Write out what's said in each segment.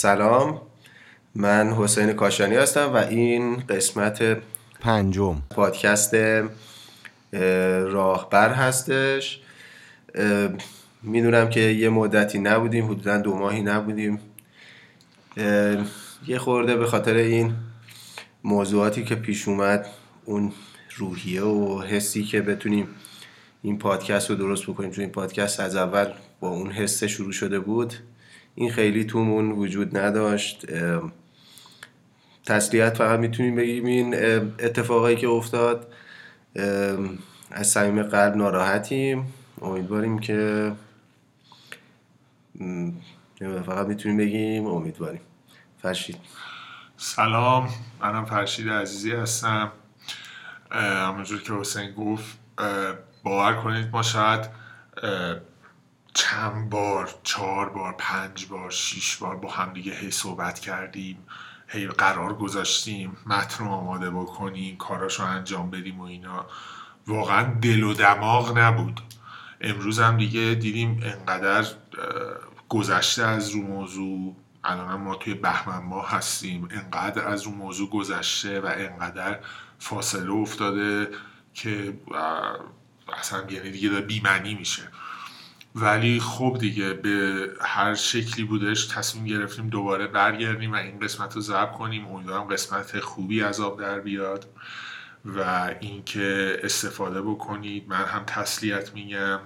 سلام، من حسین کاشانی هستم و این قسمت 5 پادکست راهبر هستش. میدونم که یه مدتی نبودیم، حدوداً 2 ماهی نبودیم، یه خورده به خاطر این موضوعاتی که پیش اومد، اون روحیه و حسی که بتونیم این پادکست رو درست بکنیم، چون این پادکست از اول با اون حس شروع شده بود، این خیلی تومون وجود نداشت. تسلیت فقط میتونیم بگیم این اتفاقایی که افتاد، از صمیم قلب ناراحتیم. امیدواریم که فقط میتونیم بگیم امیدواریم. فرشید. سلام، منم فرشید عزیزی هستم. همونجور که حسین گفت، باور کنید ما شاید چند بار، 4 بار، 5 بار، 6 بار با همدیگه صحبت کردیم، قرار گذاشتیم متن رو آماده بکنیم، کاراشو انجام بدیم و اینا. واقعا دل و دماغ نبود. امروز هم دیگه دیدیم انقدر گذشته از رو موضوع، الان ما توی بهمن ماه هستیم، انقدر از رو موضوع گذشته و انقدر فاصله افتاده که اصلا یعنی دیگه داره بی‌معنی میشه. ولی خب دیگه به هر شکلی بودش تصمیم گرفتیم دوباره برگردیم و این قسمت رو ضبط کنیم. امیدوارم قسمت خوبی از آب در بیاد و اینکه استفاده بکنید. من هم تسلیت میگم.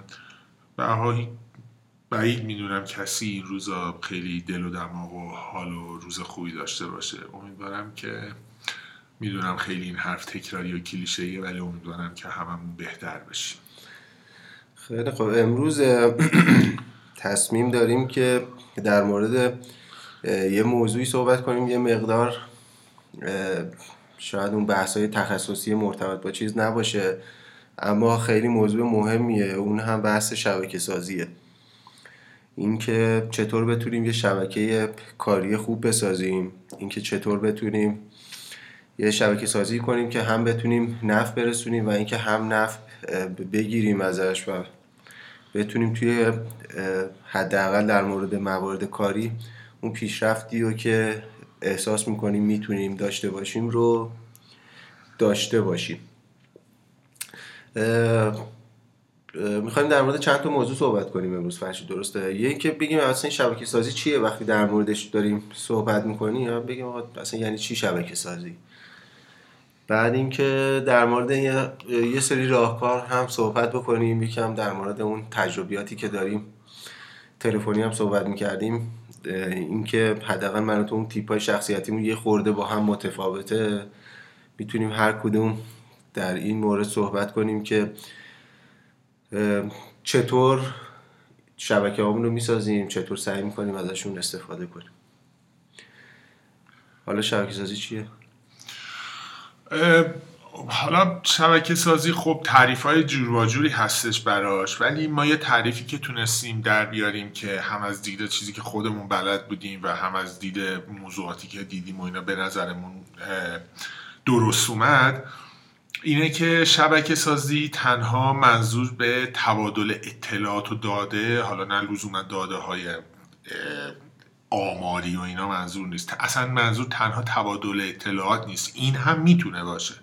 بعید میدونم کسی این روزا خیلی دل و دماغ و حال و روز خوبی داشته باشه. امیدوارم که، میدونم خیلی این حرف تکراری و کلیشه‌ایه، ولی امیدوارم که هممون بهتر بشیم. خیلی خب، امروز تصمیم داریم که در مورد یه موضوعی صحبت کنیم، یه مقدار شاید اون بحث‌های تخصصی مرتبط با چیز نباشه، اما خیلی موضوع مهمیه. اون هم بحث شبکه سازیه، اینکه چطور بتونیم یه شبکه کاری خوب بسازیم، اینکه چطور بتونیم یه شبکه سازی کنیم که هم بتونیم نفع برسونیم و اینکه هم نفع بگیریم ازش و بتونیم توی حداقل در مورد موارد کاری اون پیشرفتی رو که احساس میکنیم میتونیم داشته باشیم رو داشته باشیم. میخوایم در مورد چند تا موضوع صحبت کنیم امروز. فرشید درسته؟ یکی که بگیم اصلا شبکه سازی چیه، وقتی در موردش داریم صحبت میکنیم، یا بگیم اصلا یعنی چی شبکه سازی. بعد اینکه در مورد یه سری راهکار هم صحبت بکنیم، یکم در مورد اون تجربیاتی که داریم تلفنی هم صحبت میکردیم، اینکه حداقل من تو اون تیپ‌های شخصیتیمون یه خورده با هم متفاوته، میتونیم هر کدوم در این مورد صحبت کنیم که چطور شبکه‌هامون رو میسازیم، چطور سعی میکنیم ازشون استفاده کنیم. حالا شبکه سازی چیه؟ حالا شبکه سازی خب تعریف‌های جورواجوری هستش براش، ولی ما یه تعریفی که تونستیم در بیاریم که هم از دید چیزی که خودمون بلد بودیم و هم از دید موضوعاتی که دیدیم و اینا به نظرمون درست اومد، اینه که شبکه سازی تنها منظور به تبادل اطلاعات و داده، حالا نه لزوما داده‌های آماری و اینا منظور نیست، اصلا منظور تنها تبادل اطلاعات نیست، این هم میتونه باشه.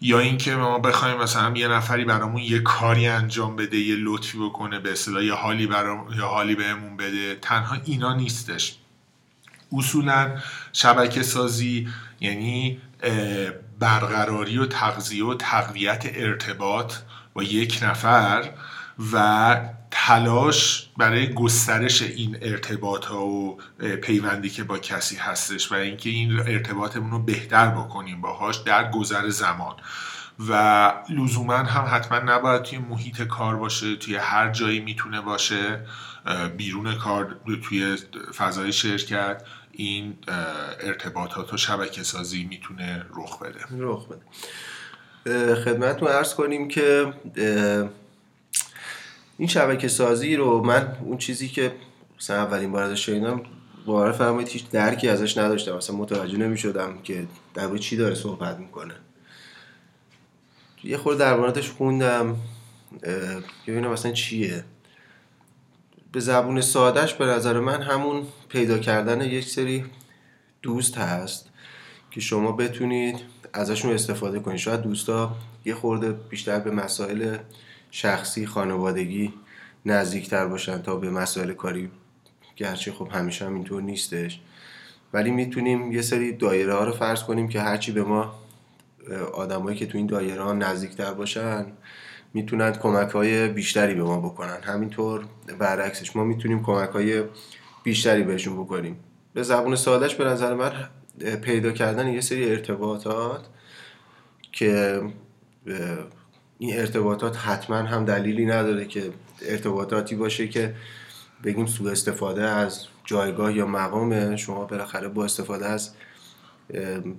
یا اینکه ما بخوایم مثلا یه نفری برامون یه کاری انجام بده، یه لطفی بکنه، به اصطلاح یه حالی بهمون بده، تنها اینا نیستش. اصولا شبکه سازی یعنی برقراری و تغذیه و تقویت ارتباط با یک نفر و تلاش برای گسترش این ارتباط ها و پیوندی که با کسی هستش و اینکه این ارتباطمون رو بهتر بکنیم باهاش در گذر زمان. و لزوما هم حتما نباید توی محیط کار باشه، توی هر جایی میتونه باشه، بیرون کار، توی فضای شرکت این ارتباطات و شبکه سازی میتونه رخ بده. خدمتتون عرض کنیم که این شبکه سازی رو من، اون چیزی که مثلا اولین بار ازش شنیدم، باور فرمایید هیچ درکی ازش نداشتم، مثلا متوجه نمی‌شدم که در مورد چی داره صحبت میکنه. یه خورده در موردش خوندم که ببینم مثلا چیه. به زبون سادهش به نظر من همون پیدا کردن یک سری دوست هست که شما بتونید ازشون استفاده کنید. شاید دوستا یه خورده بیشتر به مسائل شخصی خانوادگی نزدیکتر باشن تا به مسائل کاری، گرچه خب همیشه هم اینطور نیستش، ولی میتونیم یه سری دایره ها رو فرض کنیم که هرچی به ما آدمایی که تو این دایره ها نزدیکتر باشن میتونن کمک‌های بیشتری به ما بکنن، همینطور برعکسش ما میتونیم کمک‌های بیشتری بهشون بکنیم. به زبون سادهش به نظر من پیدا کردن یه سری ارتباطات که این ارتباطات حتما هم دلیلی نداره که ارتباطاتی باشه که بگیم سوء استفاده از جایگاه یا مقام. شما بالاخره با استفاده از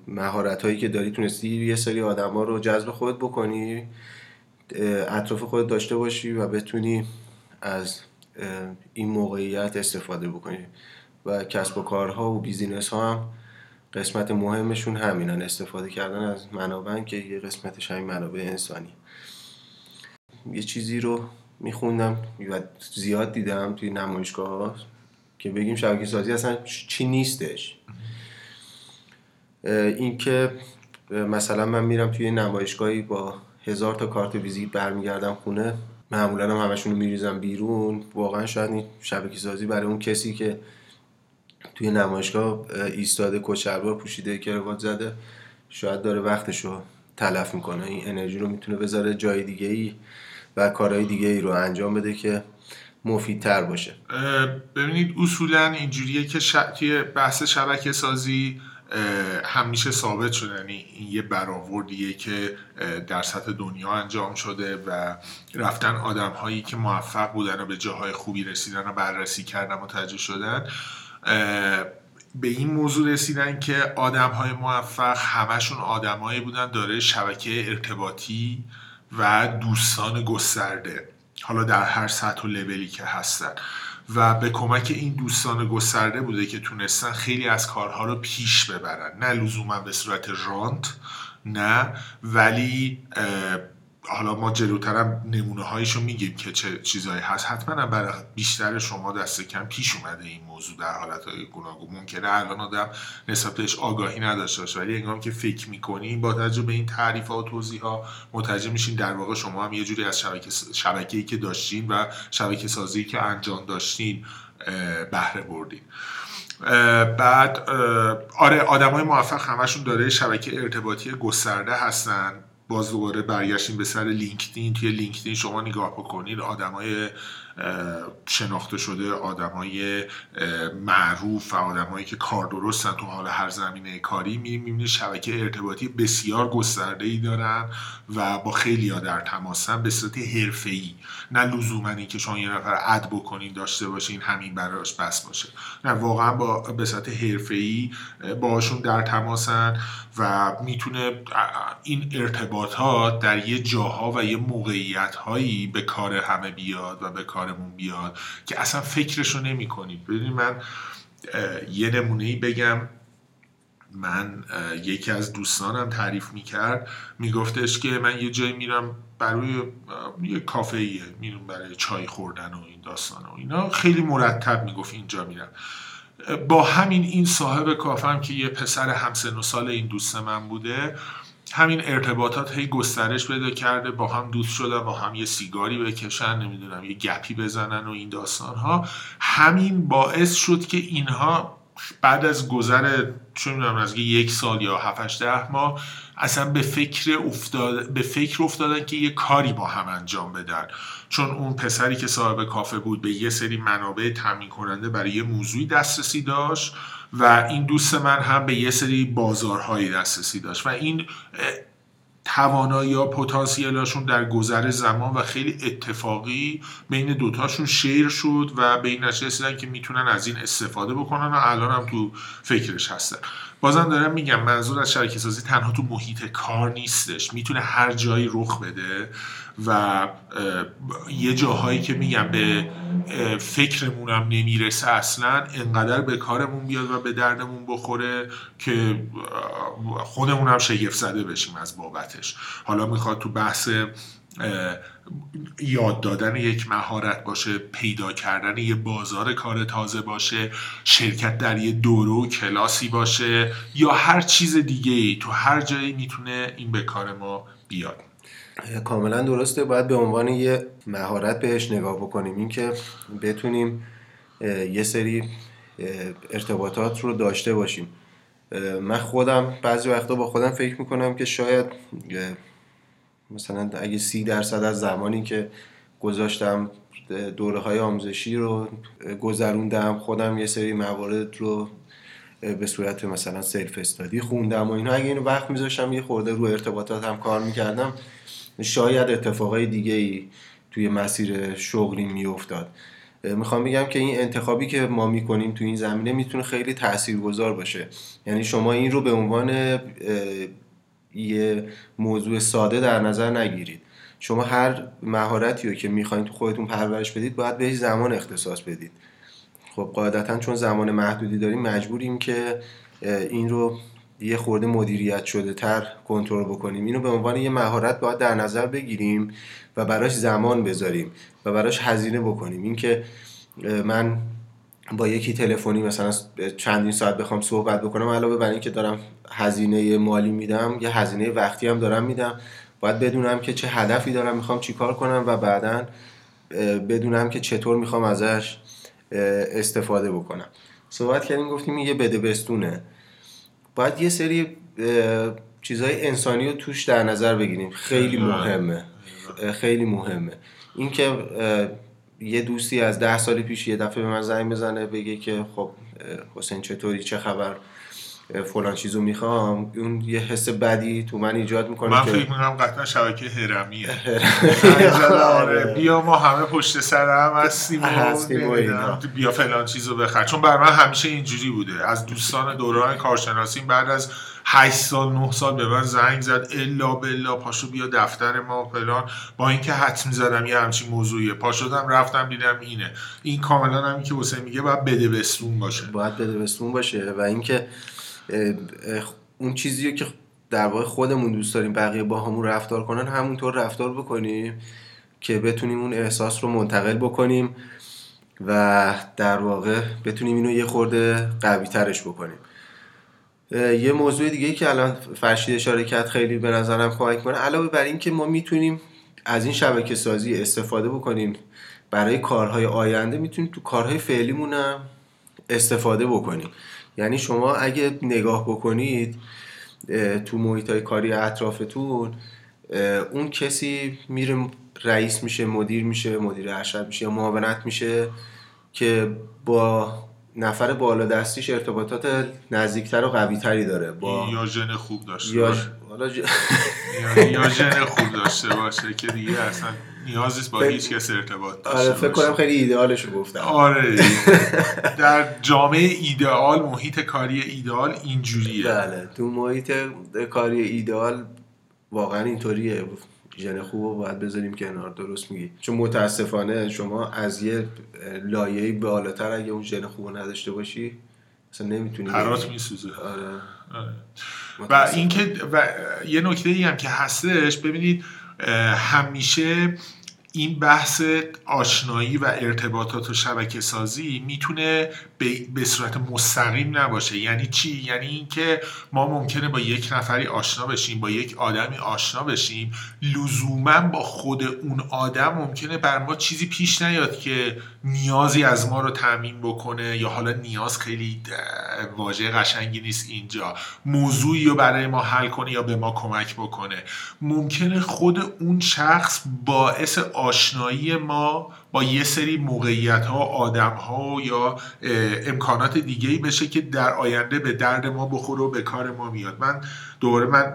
مهارت‌هایی که داری تونستی یه سری آدم‌ها رو جذب خودت بکنی، اطراف خودت داشته باشی و بتونی از این موقعیت استفاده بکنی و کسب و کارها و بیزینس ها هم قسمت مهمشون همینن، استفاده کردن از منابع که یه قسمتش همین منابع انسانی. یه چیزی رو میخوندم و زیاد دیدم توی نمایشگاه که بگیم شبکه سازی اصلا چی نیستش، این که مثلا من میرم توی نمایشگاهی با 1000 تا کارت ویزیت برمیگردم خونه، معمولا هم همشون رو میریزم بیرون. واقعا شاید این شبکه سازی برای اون کسی که توی نمایشگاه ایستاده، کچلوار پوشیده، کراوات زده، شاید داره وقتشو تلف میکنه، این انرژی رو میتونه بذاره جای دیگه ای و کارهای دیگه ای رو انجام بده که مفیدتر باشه. ببینید اصولا اینجوریه که توی بحث شبکه سازی همیشه ثابت شده، یعنی این یه برآوردیه که در سطح دنیا انجام شده و رفتن آدم هایی که موفق بودن و به جاهای خوبی رسیدن و بررسی کردن و متوجه شدن، به این موضوع رسیدن که آدم های موفق همشون آدم هایی بودن داره شبکه ارتباطی و دوستان گسترده، حالا در هر سطح و لبلی که هستن، و به کمک این دوستان گسترده بوده که تونستن خیلی از کارها رو پیش ببرن، نه لزوما به صورت رانت نه، ولی حالا ما جلوترم نمونه هایشو میگیم که چه چیزایی هست. حتما برای بیشتر شما دست کم پیش اومده این موضوع در حالتهای گوناگون، ممکنه الان آدم نسبت بهش آگاهی نداشته باشه، ولی هنگامی که فکر میکنی با توجه به این تعریف ها و توضیح ها متوجه میشین در واقع شما هم یه جوری از شبکه‌ای که داشتین و شبکه سازی که انجام داشتین بهره بردین. بعد آره، آدمای موفق همشون داره شبکه ارتباطی گسترده هستن. باز دوباره برگشتیم به سر لینکدین، توی لینکدین شما نگاه بکنید آدمای شناخته شده، آدمای معروف و آدمایی که کار درستن تو حال هر زمینه کاری، می‌بینید شبکه ارتباطی بسیار گسترده‌ای دارن و با خیلی‌ها در تماسن به صورت حرفه‌ای، نه لزوماً اینکه شما یه نفر اد بکنین داشته باشین همین براش بس باشه، نه واقعاً به صورت حرفه‌ای باهاشون در تماسن و میتونه این ارتباطات در یه جاها و یه موقعیت‌هایی به کار همه بیاد و به کارمون بیاد که اصلا فکرشو نمی کنید. ببینید من یه نمونه‌ای بگم، من یکی از دوستانم تعریف میکرد، میگفتش که من یه جایی میرم برای یه کافه‌ایه، میرم برای چای خوردن و این داستان و اینا، خیلی مرتب میگفت اینجا میرم. با همین این صاحب کافه‌ام که یه پسر همسن و سال این دوست من بوده، همین ارتباطات هی گسترش پیدا کرده، با هم دوست شدن، با هم یه سیگاری بکشن، نمیدونم یه گپی بزنن و این داستانها، همین باعث شد که اینها بعد از گذر چون میدونم از یک سال یا 7-8 ماه اصلا به فکر افتادن که یه کاری با هم انجام بدن. چون اون پسری که صاحب کافه بود به یه سری منابع تامین کننده برای یه موضوعی دسترسی داشت و این دوست من هم به یه سری بازارهای دسترسی داشت و این توانایی یا پتانسیلشون در گذر زمان و خیلی اتفاقی بین دوتاشون شیر شد و به این نتیجه رسیدن که میتونن از این استفاده بکنن و الان هم تو فکرش هستن. بازم دارم میگم منظور از شبکه سازی تنها تو محیط کار نیستش، میتونه هر جایی رخ بده و یه جاهایی که میگم به فکرمونم نمیرسه اصلا، انقدر به کارمون بیاد و به دردمون بخوره که خودمونم شگفت زده بشیم از بابتش. حالا میخواد تو بحث یاد دادن یک مهارت باشه، پیدا کردن یه بازار کار تازه باشه، شرکت در یه دوره و کلاسی باشه یا هر چیز دیگه ای، تو هر جایی میتونه این به کار ما بیاد. کاملا درسته، باید به عنوان یه مهارت بهش نگاه بکنیم، این که بتونیم یه سری ارتباطات رو داشته باشیم. من خودم بعضی وقتا با خودم فکر میکنم که شاید مثلا اگه 30% از زمانی که گذاشتم دوره‌های آموزشی رو گذروندم، خودم یه سری موارد رو به صورت مثلا سلف استادی خوندم و اینا، اگه اینو وقت میذاشتم یه خورده رو ارتباطاتم کار میکردم، شاید اتفاقای دیگه‌ای توی مسیر شغلی میافتاد. میخوام بگم که این انتخابی که ما میکنیم توی این زمینه میتونه خیلی تاثیرگذار باشه. یعنی شما این رو به عنوان یه موضوع ساده در نظر نگیرید. شما هر مهارتی رو که میخواین تو خودتون پرورش بدید باید بهش زمان اختصاص بدید. خب قاعدتاً چون زمان محدودی داریم مجبوریم که این رو یه خورده مدیریت شده تر کنترل بکنیم. اینو به عنوان یه مهارت باید در نظر بگیریم و براش زمان بذاریم و براش هزینه بکنیم. این که من با یکی تلفنی مثلا چندین ساعت بخوام صحبت بکنم، علاوه بر این که دارم هزینه مالی میدم یه هزینه وقتی هم دارم میدم، باید بدونم که چه هدفی دارم، میخوام چی کار کنم و بعدن بدونم که چطور میخوام ازش استفاده بکنم. صحبت کردیم گفتیم یه بده بستونه، باید یه سری چیزهای انسانی رو توش در نظر بگیریم. خیلی مهمه، خیلی مهمه. این که یه دوستی از 10 سال پیش یه دفعه به من زنگ بزنه بگه که خب حسین چطوری، چه خبر، فلان چیزو میخوام، اون یه حس بدی تو من ایجاد میکنه. من فکر میکنم قطعا شبکه هرمیه. بیا ما همه پشت سر هم هستیم و بیا فلان چیزو بخر. چون بر من همیشه اینجوری بوده، از دوستان دوران کارشناسیم بعد از 8 سال 9 سال به من زنگ زد الا بلا پاشو بیا دفتر ما فلان، با اینکه حدس می‌زدم یه همچین موضوعیه، پاشدم رفتم دیدم اینه. این کاملا همین که حسین میگه باید بدبستون باشه، باید بدبستون باشه و اینکه اون چیزیه که در واقع خودمون دوست داریم بقیه با همون رفتار کنن همونطور رفتار بکنیم که بتونیم اون احساس رو منتقل بکنیم و در واقع بتونیم اینو یه خورده قوی ترش بکنیم. یه موضوع دیگه که الان فرشید اشاره کرد خیلی به نظرم کمک کنه، علاوه بر این که ما میتونیم از این شبکه سازی استفاده بکنیم برای کارهای آینده، میتونیم تو کارهای فعلیمون هم استفاده بکنیم. یعنی شما اگه نگاه بکنید تو محیط‌های کاری اطرافتون، اون کسی میره رئیس میشه، مدیر میشه، مدیر ارشد میشه یا معاونت میشه که با نفر بالا دستیش ارتباطات نزدیکتر و قویتری داره، با یا ژن خوب داشته باشه یا ژن خوب داشته باشه که دیگه اصلا نیازیست با هیچ کس ارتباط داشته. آره فکر کنم خیلی ایدئالشو گفتم. آره در جامعه ایدئال، محیط کاری ایدئال اینجوریه. بله تو محیط کاری ایدئال واقعا اینطوریه. ژن خوبو باید بذاریم کنار. درست میگی، چون متاسفانه شما از یه لایه‌ای بالاتر اگه اون ژن خوبو نداشته باشی اصلا نمیتونی، پرات میسوزه. آره. و اینکه یه نکته ای هم که هستش، ببینید همیشه این بحث آشنایی و ارتباطات و شبکه سازی میتونه به صورت مستقیم نباشه. یعنی چی؟ یعنی این که ما ممکنه با یک نفری آشنا بشیم، با یک آدمی آشنا بشیم، لزوماً با خود اون آدم ممکنه بر ما چیزی پیش نیاد که نیازی از ما رو تامین بکنه، یا حالا نیاز خیلی واژه قشنگی نیست اینجا، موضوعی رو برای ما حل کنه یا به ما کمک بکنه. ممکنه خود اون شخص باعث آشنایی ما با یه سری موقعیت ها، آدم ها یا امکانات دیگه‌ای بشه که در آینده به درد ما بخوره و به کار ما میاد.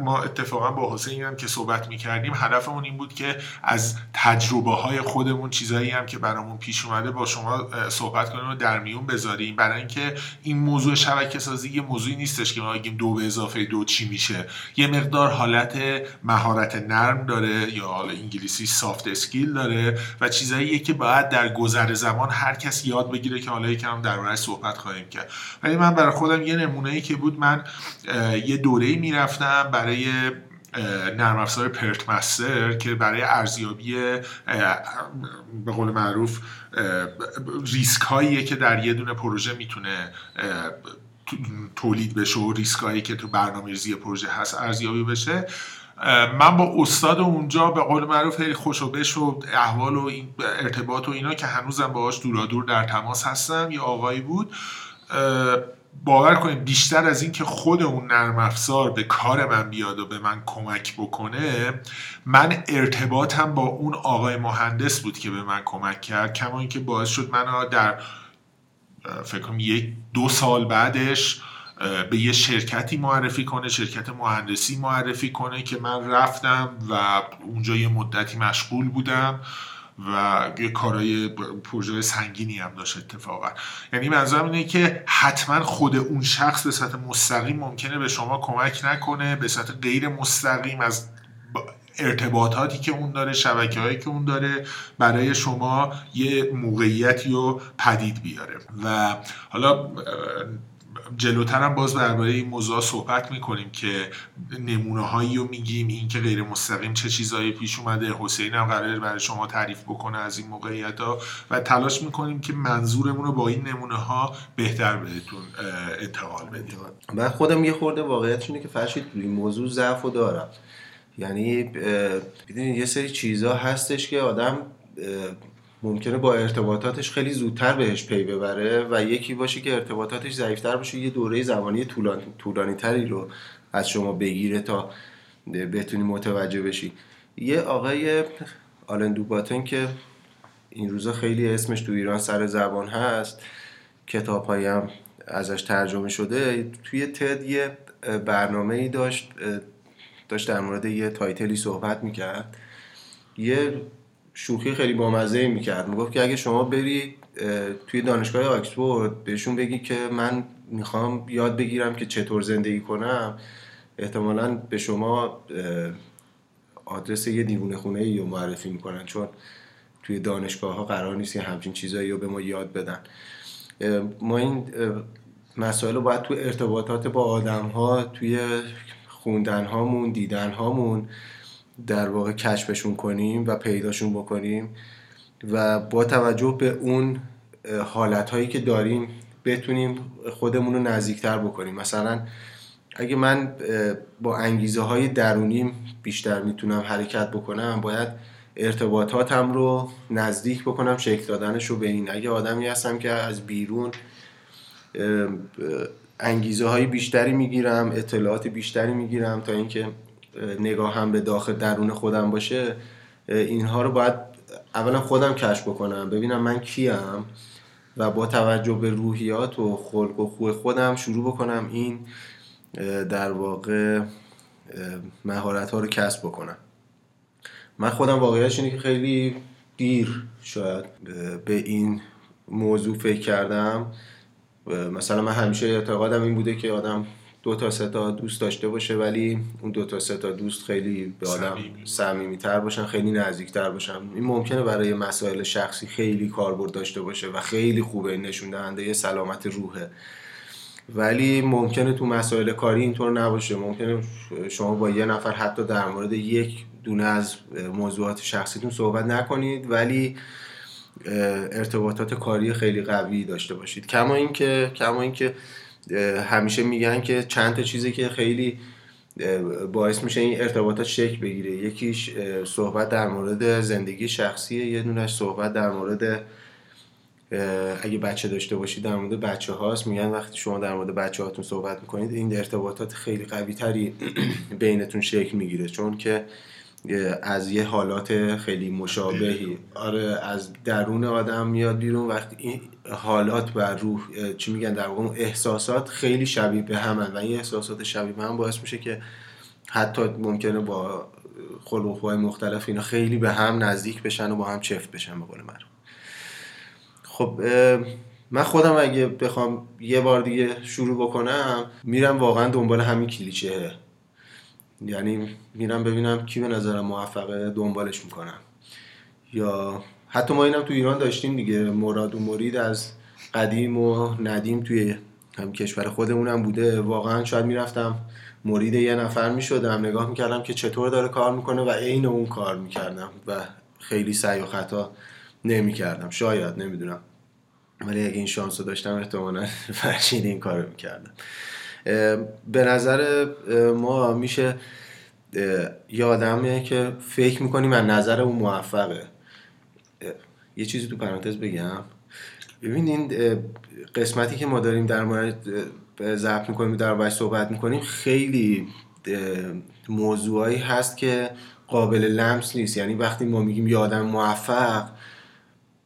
ما اتفاقا با حسین هم که صحبت میکردیم، هدفمون این بود که از تجربه های خودمون، چیزایی هم که برامون پیش اومده با شما صحبت کنیم و در میون بذاریم، برای اینکه این موضوع شبکه سازی یه موضوعی نیستش که ما بگیم 2 به اضافه 2 چی میشه. یه مقدار حالت مهارت نرم داره یا حالا انگلیسی سافت اسکیل داره و چیزاییه که باید در گذر زمان هر کس یاد بگیره که حالا یکم درباره‌اش صحبت خواهیم کرد. ولی من برای خودم یه نمونه‌ای که بود، من یه دوره‌ای میرفتم برای نرم افزار پرت مستر که برای ارزیابی به قول معروف ریسک هایی که در یه دونه پروژه میتونه تولید بشه و ریسک هایی که تو برنامه‌ریزی پروژه هست ارزیابی بشه. من با استاد اونجا به قول معروف خیلی خوش و بش و احوال و ارتباط و اینا که هنوزم باهاش دورادور در تماس هستم، یه آقایی بود، باور کنید بیشتر از این که خود اون نرم افزار به کار من بیاد و به من کمک بکنه، من ارتباطم با اون آقای مهندس بود که به من کمک کرد، کما اینکه باعث شد من در فکر کنم 1-2 سال بعدش به یه شرکتی معرفی کنه، شرکت مهندسی معرفی کنه که من رفتم و اونجا یه مدتی مشغول بودم و یه کارهای پروژه سنگینی هم داشت اتفاقا. یعنی منظورم اینه که حتما خود اون شخص به صورت مستقیم ممکنه به شما کمک نکنه، به صورت غیر مستقیم از ارتباطاتی که اون داره، شبکه‌هایی که اون داره برای شما یه موقعیتی رو پدید بیاره. و حالا جلوتر هم باز درباره این موضوع صحبت میکنیم که نمونه‌هایی رو میگیم، این که غیر مستقیم چه چیزایی پیش اومده. حسین هم قراره برای شما تعریف بکنه از این موقعیت‌ها و تلاش میکنیم که منظورمون رو با این نمونه‌ها بهتر بهتون انتقال بدیم. من خودم یه خورده واقعیتش اینه که فرشید این موضوع ضعفو دارم، یعنی ببینید یه سری چیزا هستش که آدم ممکنه با ارتباطاتش خیلی زودتر بهش پی ببره و یکی باشه که ارتباطاتش ضعیفتر باشه، یه دوره زمانی طولانی‌تری رو از شما بگیره تا بتونی متوجه بشی. یه آقای آلندوباتن که این روزا خیلی اسمش تو ایران سر زبان هست، کتاب‌هایی هم ازش ترجمه شده، توی تد یه برنامه‌ای داشت در مورد یه تایتلی صحبت میکرد، یه شوخی خیلی بامزه میکرد، میگفت که اگه شما بری توی دانشگاه آکسفورد بهشون بگی که من میخوام یاد بگیرم که چطور زندگی کنم، احتمالاً به شما آدرس یه دیوونه خونه‌ای رو معرفی میکنن، چون توی دانشگاه ها قرار نیست همچین چیزایی رو به ما یاد بدن. ما این مسائل رو باید توی ارتباطات با آدم ها، توی خوندن هامون، دیدن هامون در واقع کشفشون کنیم و پیداشون بکنیم و با توجه به اون حالتهایی که داریم بتونیم خودمون رو نزدیکتر بکنیم. مثلا اگه من با انگیزه های درونیم بیشتر میتونم حرکت بکنم، باید ارتباطاتم رو نزدیک بکنم، شکل دادنش رو به این. اگه آدمی هستم که از بیرون انگیزه های بیشتری میگیرم، اطلاعات بیشتری میگیرم تا اینکه نگاهم به داخل درون خودم باشه، اینها رو باید اولا خودم کشف بکنم، ببینم من کیم و با توجه به روحیات و خلق و خوی خودم شروع بکنم این در واقع مهارت ها رو کسب بکنم. من خودم واقعیتش اینه که خیلی دیر شاید به این موضوع فکر کردم. مثلا من همیشه اعتقادم این بوده که آدم 2-3 دوست داشته باشه، ولی اون 2-3 دوست خیلی به آدم صمیمی‌تر باشن، خیلی نزدیکتر باشن. این ممکنه برای مسائل شخصی خیلی کاربرد داشته باشه و خیلی خوبه، نشون دهنده سلامت روحه، ولی ممکنه تو مسائل کاری اینطور نباشه. ممکنه شما با یه نفر حتی در مورد یک دونه از موضوعات شخصیتون صحبت نکنید ولی ارتباطات کاری خیلی قوی داشته باشید. کما اینکه همیشه میگن که چند تا چیزی که خیلی باعث میشه این ارتباطات شکل بگیره، یکیش صحبت در مورد زندگی شخصیه، یه دونش صحبت در مورد اگه بچه داشته باشید در مورد بچه هاست. میگن وقتی شما در مورد بچه هاتون صحبت میکنید این ارتباطات خیلی قوی تری بینتون شکل میگیره، چون که از یه حالات خیلی مشابهی از درون آدم میاد بیرون. وقتی این حالات و روح چی میگن در واقع احساسات خیلی شبیه به همن و این احساسات شبیه به هم باعث میشه که حتی ممکنه با خلق و خوی مختلف اینا خیلی به هم نزدیک بشن و با هم چفت بشن به قول من. خب من خودم اگه بخوام یه بار دیگه شروع بکنم، میرم واقعا دنبال همین کلیشه، یعنی میرم ببینم کی به نظرم موفقه، دنبالش میکنم. یا حتی ما اینم تو ایران داشتیم دیگه، مراد و مرید از قدیم و ندیم توی هم کشور خودمونم بوده. واقعا شاید میرفتم مرید یه نفر میشدم، نگاه میکردم که چطور داره کار میکنه و عین اون کار میکردم و خیلی سعی و خطا نمیکردم، شاید، نمیدونم، ولی اگه این شانس رو داشتم احتمالاً فرشید این کار رو میکردم. به نظر ما میشه یه آدمیه که فکر میکنیم از نظر اون موفقه. یه چیزی تو پرانتز بگم، ببینین قسمتی که ما داریم در مورد ضبط میکنیم، در موردش صحبت میکنیم، خیلی موضوعایی هست که قابل لمس نیست. یعنی وقتی ما میگیم یه آدم موفق،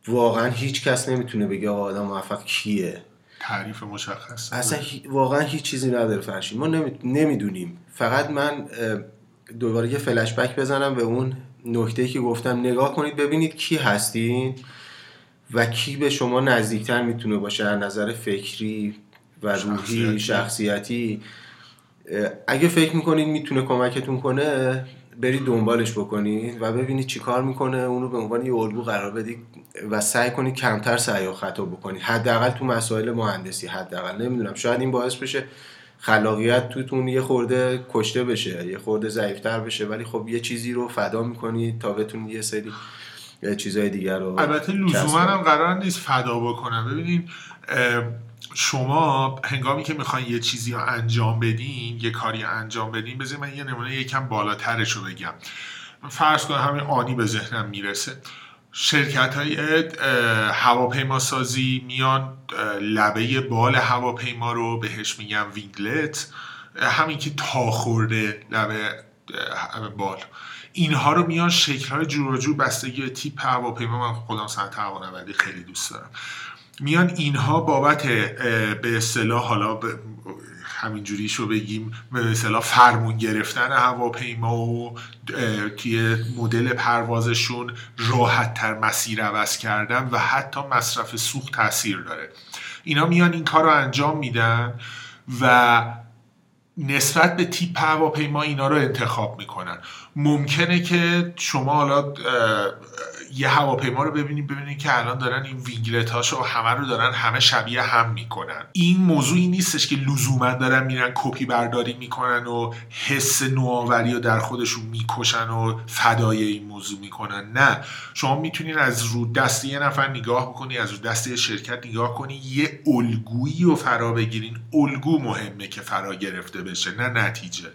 واقعا هیچ کس نمیتونه بگه آدم موفق کیه، تعریف مشخص اصلا واقعا هیچ چیزی نداره فرشید، ما نمیدونیم. فقط من دوباره یه فلش بک بزنم به اون نکته‌ای که گفتم، نگاه کنید ببینید کی هستین و کی به شما نزدیکتر میتونه باشه از نظر فکری و روحی، شخصیتی. اگه فکر میکنید میتونه کمکتون کنه، برید دنبالش بکنید و ببینید چی کار میکنه، اونو به عنوان یه الگو قرار بدید و سعی کنید کمتر سعی و خطا بکنید، حداقل تو مسائل مهندسی. حداقل نمیدونم، شاید این باعث بشه خلاقیت توتون یه خورده کشته بشه، یه خورده ضعیف‌تر بشه، ولی خب یه چیزی رو فدا میکنید تا بتونید یه سری چیزای دیگر رو. البته لزوماً هم قرار نیست فدا بکنم. ببینید شما هنگامی که میخواین یه چیزی رو انجام بدین، یه کاری انجام بدین، بذارید من یه نمونه یکم بالاترش رو بگم. فرض کنید همین آنی به ذهنم میرسه، شرکت‌های هواپیماسازی میان لبه بال هواپیما رو بهش میگن وینگلت، همین که تا خورده لبه بال، اینها رو میان شکل‌های جورجور بستگی به تیپ هواپیما، من خودم صنعت هوانوردی خیلی دوست دارم، میان اینها بابت به اصطلاح، حالا همینجوریشو بگیم، به اصطلاح فرمون گرفتن هواپیما و توی مدل پروازشون راحت تر مسیر عوض کردن و حتی مصرف سوخت تاثیر داره. اینا میان این کار رو انجام میدن و نسبت به تیپ هواپیما اینا رو انتخاب میکنن. ممکنه که شما حالا یه هواپیما رو ببینید که الان دارن این وینگلت هاشو همه رو دارن همه شبیه هم میکنن. این موضوعی نیستش که لزوما دارن میرن کپی برداری میکنن و حس نوآوری رو در خودشون میکشن و فدای این موضوع میکنن. نه، شما میتونین از رو دست یه نفر نگاه بکنی، از رو دست یه شرکت نگاه کنی، یه الگویی رو فرا بگیرین. الگو مهمه که فرا گرفته بشه، نه نتیجه.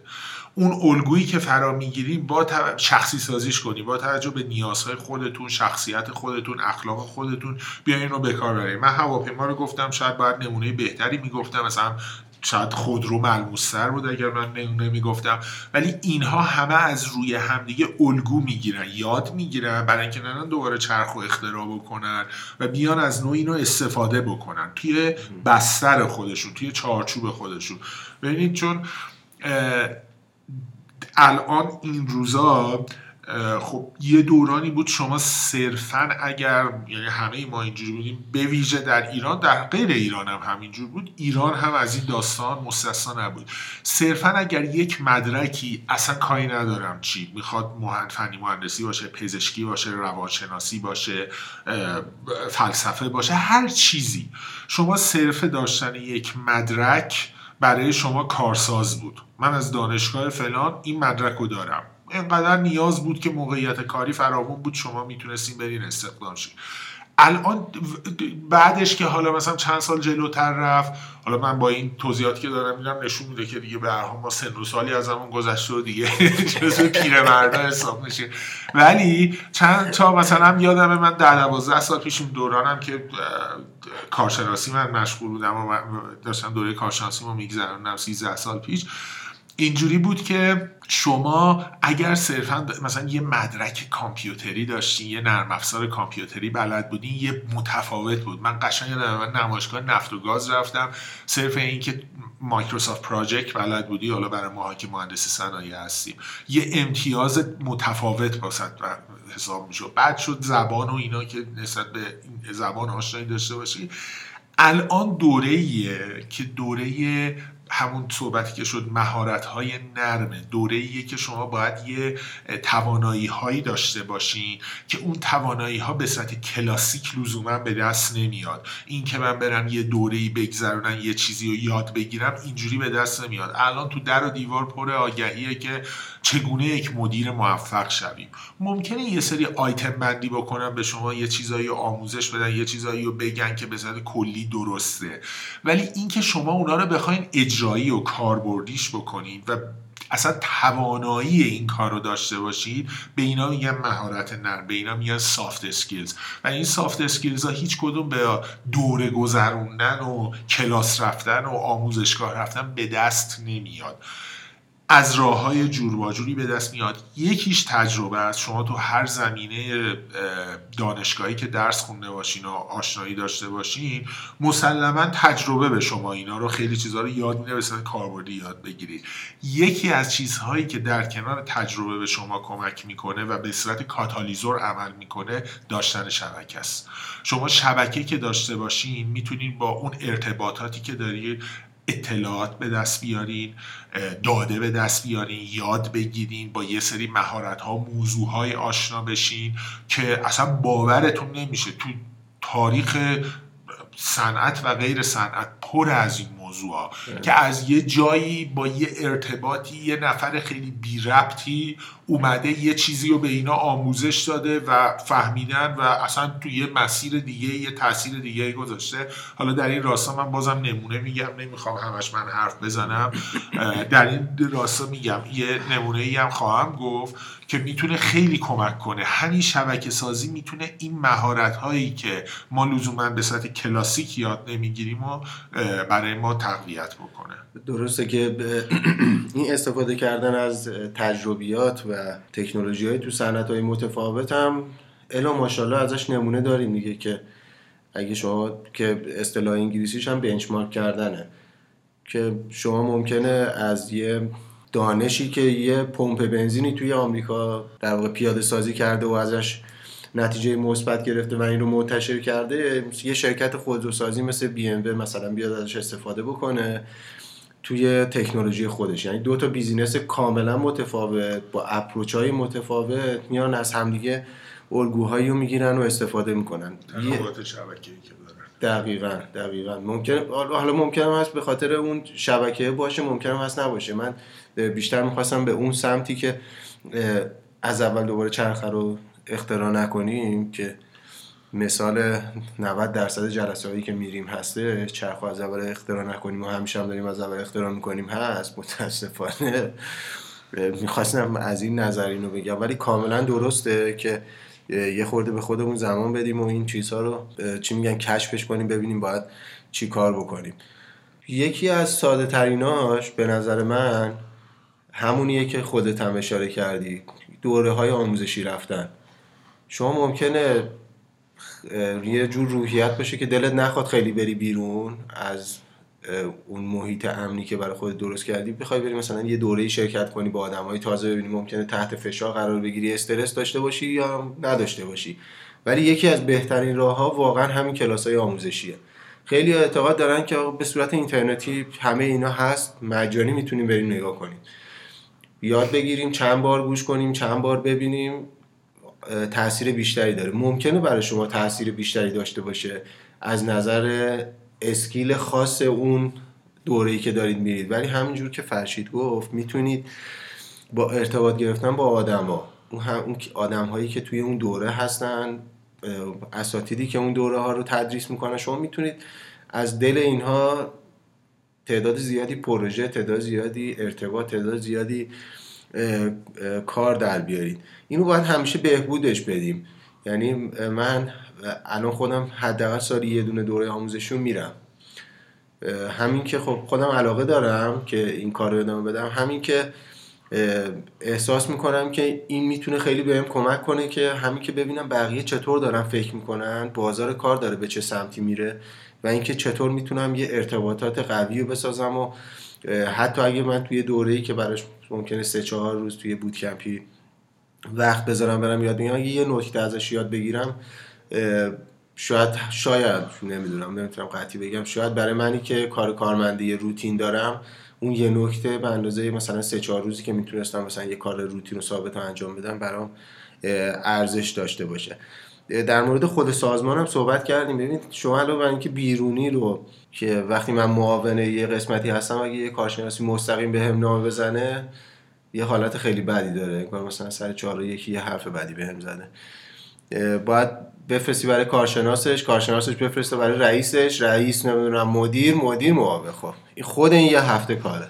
اون الگویی که فرا میگیریم با شخصی سازیش کنیم، با توجه به نیازهای خودتون، شخصیت خودتون، اخلاق خودتون بیاین رو به کار بریم. من هواپیما رو گفتم، شاید باید نمونه بهتری میگفتم، مثلا شاید خودرو ملموس‌تر بود اگر من نمونه میگفتم، ولی اینها همه از روی همدیگه الگو میگیرن، یاد میگیرن، برای اینکه نرن دوباره چرخو اختراع بکنن و بیان از نوع اینو استفاده بکنن توی بستر خودشون، توی چارچوب خودشون. ببینید چون الان این روزا خب یه دورانی بود شما صرفاً اگر، یعنی همه ما اینجوری بودیم، به ویژه در ایران، در غیر ایران هم همینجور بود، ایران هم از این داستان مستثنا نبود، صرفاً اگر یک مدرکی، اصلا کاری ندارم چی میخواد، فنی مهندسی باشه، پزشکی باشه، روانشناسی باشه، فلسفه باشه، هر چیزی، شما صرف داشتن یک مدرک برای شما کارساز بود. من از دانشگاه فلان این مدرک رو دارم، اینقدر نیاز بود که موقعیت کاری فراوان بود، شما میتونستین برین استخدام شید. الان بعدش که حالا مثلا چند سال جلوتر رفت، حالا من با این توضیحاتی که دارم میدم نشون میده که دیگه به هر حال ما سن و سالی از همون گذشته و دیگه جزو پیرمردا حساب میشه، ولی چند تا مثلا یادمه من 12 سال پیش اون دورانم که کارشناسی من مشغول بودم و داشتم دوره کارشناسی ما میگذروندم، 13 سال پیش اینجوری بود که شما اگر صرفا مثلا یه مدرک کامپیوتری داشتین، یه نرم افزار کامپیوتری بلد بودین، یه متفاوت بود. من قشنگ یادم، من نمایشگاه نفت و گاز رفتم، صرف این که مایکروسافت پراجکت بلد بودی، حالا برای ما که مهندسی صنایع هستیم یه امتیاز متفاوت واسه حساب میشد. بعد شد زبان و اینا که نسبت به زبان آشنایی داشته باشی. الان دوره‌ایه که دوره همون صحبتی که شد، مهارت‌های نرم دوره‌ایه که شما باید یه توانایی‌هایی داشته باشین که اون توانایی‌ها به سطح کلاسیک لزوما به دست نمیاد. این که من برم یه دوره‌ای بگذرونم یه چیزی رو یاد بگیرم اینجوری به دست نمیاد. الان تو در و دیوار پر آگاهیه که چگونه یک مدیر موفق شویم. ممکنه یه سری آیتم بندی بکنم به شما، یه چیزایی رو آموزش بدن، یه چیزایی رو بگن که به سطح کلی درسته، ولی اینکه شما اونا رو بخواید اجرایی و کاربردیش بکنید و اصلا توانایی این کار رو داشته باشید، به اینا میگن مهارت نرم، به اینا میگن سافت اسکیلز. و این سافت اسکیلز ها هیچ کدوم به دوره گذروندن و کلاس رفتن و آموزشگاه رفتن به دست نمیاد، از راه‌های جور و جوری به دست میاد. یکیش تجربه است. شما تو هر زمینه دانشگاهی که درس خونده باشین و آشنایی داشته باشین، مسلماً تجربه به شما اینا رو خیلی چیزا رو یاد میده، مثلا کاربردی یاد بگیرید. یکی از چیزهایی که در کنار تجربه به شما کمک میکنه و به صورت کاتالیزور عمل میکنه، داشتن شبکه است. شما شبکه که داشته باشین میتونید با اون ارتباطاتی که دارید اطلاعات به دست بیارین، داده به دست بیارین، یاد بگیرین، با یه سری مهارت‌ها، موضوع‌های آشنا بشین که اصلا باورتون نمیشه. تو تاریخ صنعت و غیر صنعت پر از این موضوع‌ها که از یه جایی با یه ارتباطی یه نفر خیلی بی ربطی اومده یه چیزی رو به اینا آموزش داده و فهمیدن و اصلا تو یه مسیر دیگه یه تاثیر دیگه گذاشته. حالا در این راستا من بازم نمونه میگم، نمیخوام همش من حرف بزنم، در این راستا میگم یه نمونه‌ای هم خواهم گفت که میتونه خیلی کمک کنه. همین شبکه سازی میتونه این مهارت هایی که ما لزوما به سطح کلاسیک یاد نمیگیریم و برای ما تقویت بکنه. درسته که این استفاده کردن از تجربیات و تکنولوژی‌های تو صنعت‌های متفاوت هم الا ماشاءالله ازش نمونه داریم میگه، که اگه شما که اصطلاح انگلیسیش هم بنچمارک کردنه، که شما ممکنه از یه دانشی که یه پمپ بنزینی توی آمریکا در واقع پیاده سازی کرده و ازش نتیجه مثبت گرفته و این رو منتشر کرده، یه شرکت خودروسازی مثل BMW مثلا بیاد ازش استفاده بکنه توی تکنولوژی خودش. یعنی دو تا بیزینس کاملا متفاوت با اپروچ‌های متفاوت میان از همدیگه الگوهایی رو میگیرن و استفاده میکنن. تنوع شبکه‌ای که دارن. دقیقاً. حالا ممکنه هست به خاطر اون شبکه باشه، ممکنه هست نباشه. من بیشتر می‌خواستم به اون سمتی که از اول دوباره چرخه رو اختراع نکنیم، که مثال 90% جلسه‌هایی که میریم هسته چرخو از اول اختراع نکنیم و همیشه هم داریم از اول اختراع میکنیم هست. متاسفانه میخواستم از این نظر اینو بگم، ولی کاملا درسته که یه خورده به خودمون زمان بدیم و این چیزها رو کشفش کنیم، ببینیم باید چی کار بکنیم. یکی از ساده تریناش به نظر من همونیه که خودت هم اشاره کردی، دوره‌های آموزشی رفتن. شما ممکنه یه جور روحیت باشه که دلت نخواد خیلی بری بیرون از اون محیط امنی که برای خودت درست کردی، بخوای بری مثلا یه دوره شرکت کنی با آدمای تازه، ببینی ممکنه تحت فشار قرار بگیری، استرس داشته باشی یا نداشته باشی، ولی یکی از بهترین راه‌ها واقعا همین کلاس‌های آموزشیه. خیلی اعتقاد دارن که به صورت اینترنتی همه اینا هست، مجانی میتونیم بریم نگاه کنیم، یاد بگیریم، چند بار گوش کنیم، چند بار ببینیم، تأثیر بیشتری داره. ممکنه برای شما تأثیر بیشتری داشته باشه از نظر اسکیل خاص اون دوره‌ای که دارید میرید، ولی همینجور که فرشید گفت میتونید با ارتباط گرفتن با آدما، اون آدم‌هایی که توی اون دوره هستن، اساتیدی که اون دوره ها رو تدریس میکنن، شما میتونید از دل اینها تعداد زیادی پروژه، تعداد زیادی ارتباط، تعداد زیادی کار در بیارید. اینو باید همیشه بهبودش بدیم. یعنی من الان خودم حداقل سالی یه دونه دوره آموزشی میرم. همین که خب خودم علاقه دارم که این کار رو ادامه بدم، همین که احساس میکنم که این میتونه خیلی بهم کمک کنه، که همین که ببینم بقیه چطور دارن فکر میکنن، بازار کار داره به چه سمتی میره، و اینکه چطور میتونم یه ارتباطات قوی رو بسازم. و حتی اگه من توی دوره‌ای که براش ممکنه 3-4 روز توی بوت کمپی وقت بذارم برم یاد بگیرم، اگه یه نکته ازش یاد بگیرم شاید نمیتونم قطعی بگم، شاید برای منی که کارمندی روتین دارم اون یه نکته به اندازه مثلا 3-4 روزی که میتونستم مثلا یه کار روتین و ثابت رو انجام بدم برام ارزش داشته باشه. در مورد خود سازمان هم صحبت کردیم. ببینید شما علاوه بر اینکه بیرونی رو که وقتی من معاون یه قسمتی هستم اگه یه کارشناسی مستقیم بهم نامه بزنه یه حالت خیلی بدی داره، انگار مثلا سر 4-1 یه حرف بدی بهم زنه. باید بفرستی برای کارشناسش، کارشناسش بفرسته برای رئیسش، رئیس نمیدونم مدیر معاون. خب این خود این یه هفته کاره.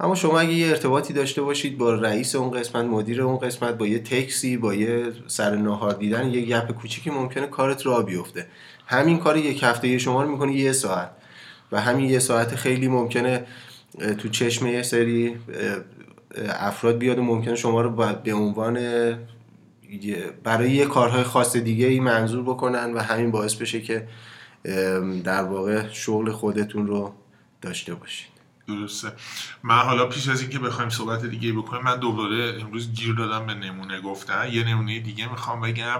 اما شما اگه یه ارتباطی داشته باشید با رئیس اون قسمت، مدیر اون قسمت، با یه تکسی، با یه سر ناهار دیدن، یه گپ کوچیکی ممکنه کارت راه بیفته. همین کار یک هفته یه شما رو می‌کنه یه ساعت و همین یه ساعت خیلی ممکنه تو چشم یه سری افراد بیاد و ممکنه شما رو به عنوان برای یه کارهای خاص دیگه ای منظور بکنن و همین باعث بشه که در واقع شغل خودتون رو داشته باشید. درسته. من حالا پیش از اینکه بخوایم صحبت دیگه بکنیم، من دوباره امروز گیر دادم به نمونه گفتن. یه نمونه دیگه میخوام بگم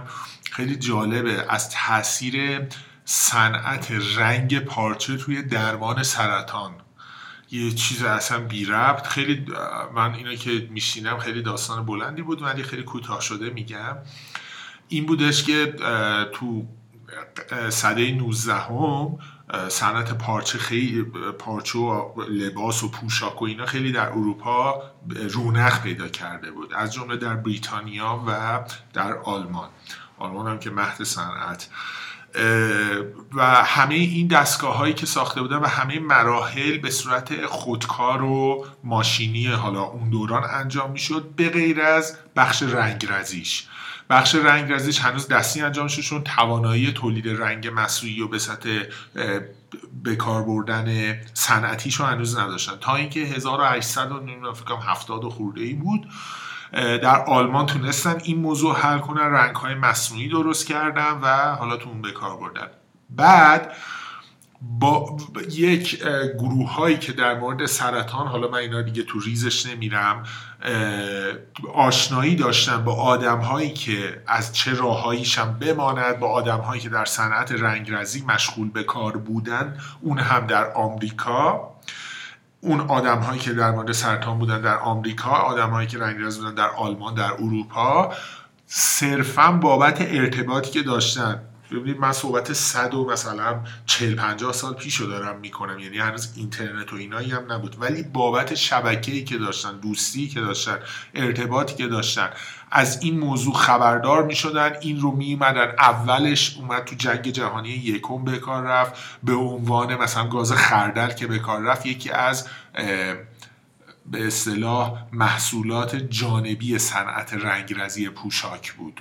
خیلی جالبه، از تاثیر صنعت رنگ پارچه توی درمان سرطان. یه چیز اصلا بی ربط، خیلی من اینو که میشینم خیلی داستان بلندی بود ولی خیلی کوتاه شده میگم. این بودش که تو سده 19 صنعت پارچه، خیلی پارچه و لباس و پوشاک و اینا خیلی در اروپا رونق پیدا کرده بود، از جمله در بریتانیا و در آلمان هم که مهد صنعت و همه این دستگاه هایی که ساخته بودن و همه مراحل به صورت خودکار و ماشینی حالا اون دوران انجام میشد، به غیر از بخش رنگرزیش. بخش رنگرزیش هنوز دستی انجام شد، چون توانایی تولید رنگ مصنوعی و به سطح به کار بردن صنعتیشو هنوز نداشتن. تا اینکه 1870 و خورده ای بود در آلمان تونستن این موضوع حل کنن، رنگ‌های مصنوعی درست کردن و حالا تو اون به کار بردن. بعد با یک گروه هایی که در مورد سرطان، حالا من اینا دیگه تو ریزش نمیرم، آشنایی داشتن با آدم هایی که از چه راهاییش هم بماند، با آدم هایی که در صنعت رنگرزی مشغول به کار بودن، اون هم در آمریکا. اون آدم هایی که در مورد سرطان بودن در آمریکا، آدم هایی که رنگرز بودن در آلمان، در اروپا، صرفا بابت ارتباطی که داشتن. ببینید من صحبت 100 و 40-50 سال پیشو دارم میکنم، یعنی هنوز اینترنت و اینایی هم نبود، ولی بابت شبکه‌ای که داشتن، دوستی که داشتن، ارتباطی که داشتن، از این موضوع خبردار میشدن، این رو میومدن. اولش اومد تو جنگ جهانی یکم به کار رفت به عنوان مثلا گاز خردل که به کار رفت، یکی از به اصطلاح محصولات جانبی صنعت رنگرزی پوشاک بود.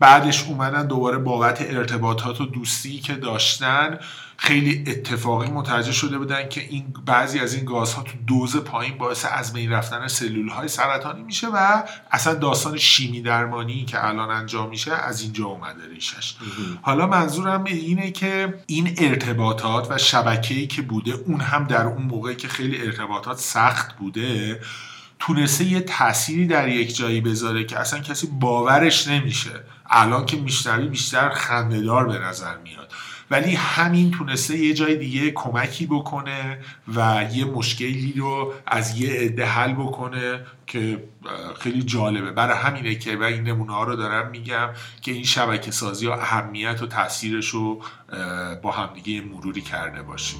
بعدش اومدن دوباره بابت ارتباطات و دوستی که داشتن، خیلی اتفاقی متوجه شده بودن که این بعضی از این گازها تو دوز پایین باعث از بین رفتن سلول‌های سرطانی میشه و اصلا داستان شیمی درمانی که الان انجام میشه از اینجا اومده ریشش. حالا منظورم اینه که این ارتباطات و شبکه‌ای که بوده، اون هم در اون موقعی که خیلی ارتباطات سخت بوده، تونسته یه تأثیری در یک جایی بذاره که اصلا کسی باورش نمیشه. الان که میشنوی بیشتر خنده‌دار به نظر میاد، ولی همین تونسته یه جای دیگه کمکی بکنه و یه مشکلی رو از یه عده حل بکنه که خیلی جالبه. برای همینه که من این نمونه‌ها رو دارم میگم که این شبکه سازی و اهمیت و تأثیرش رو با همدیگه مروری کرده باشیم.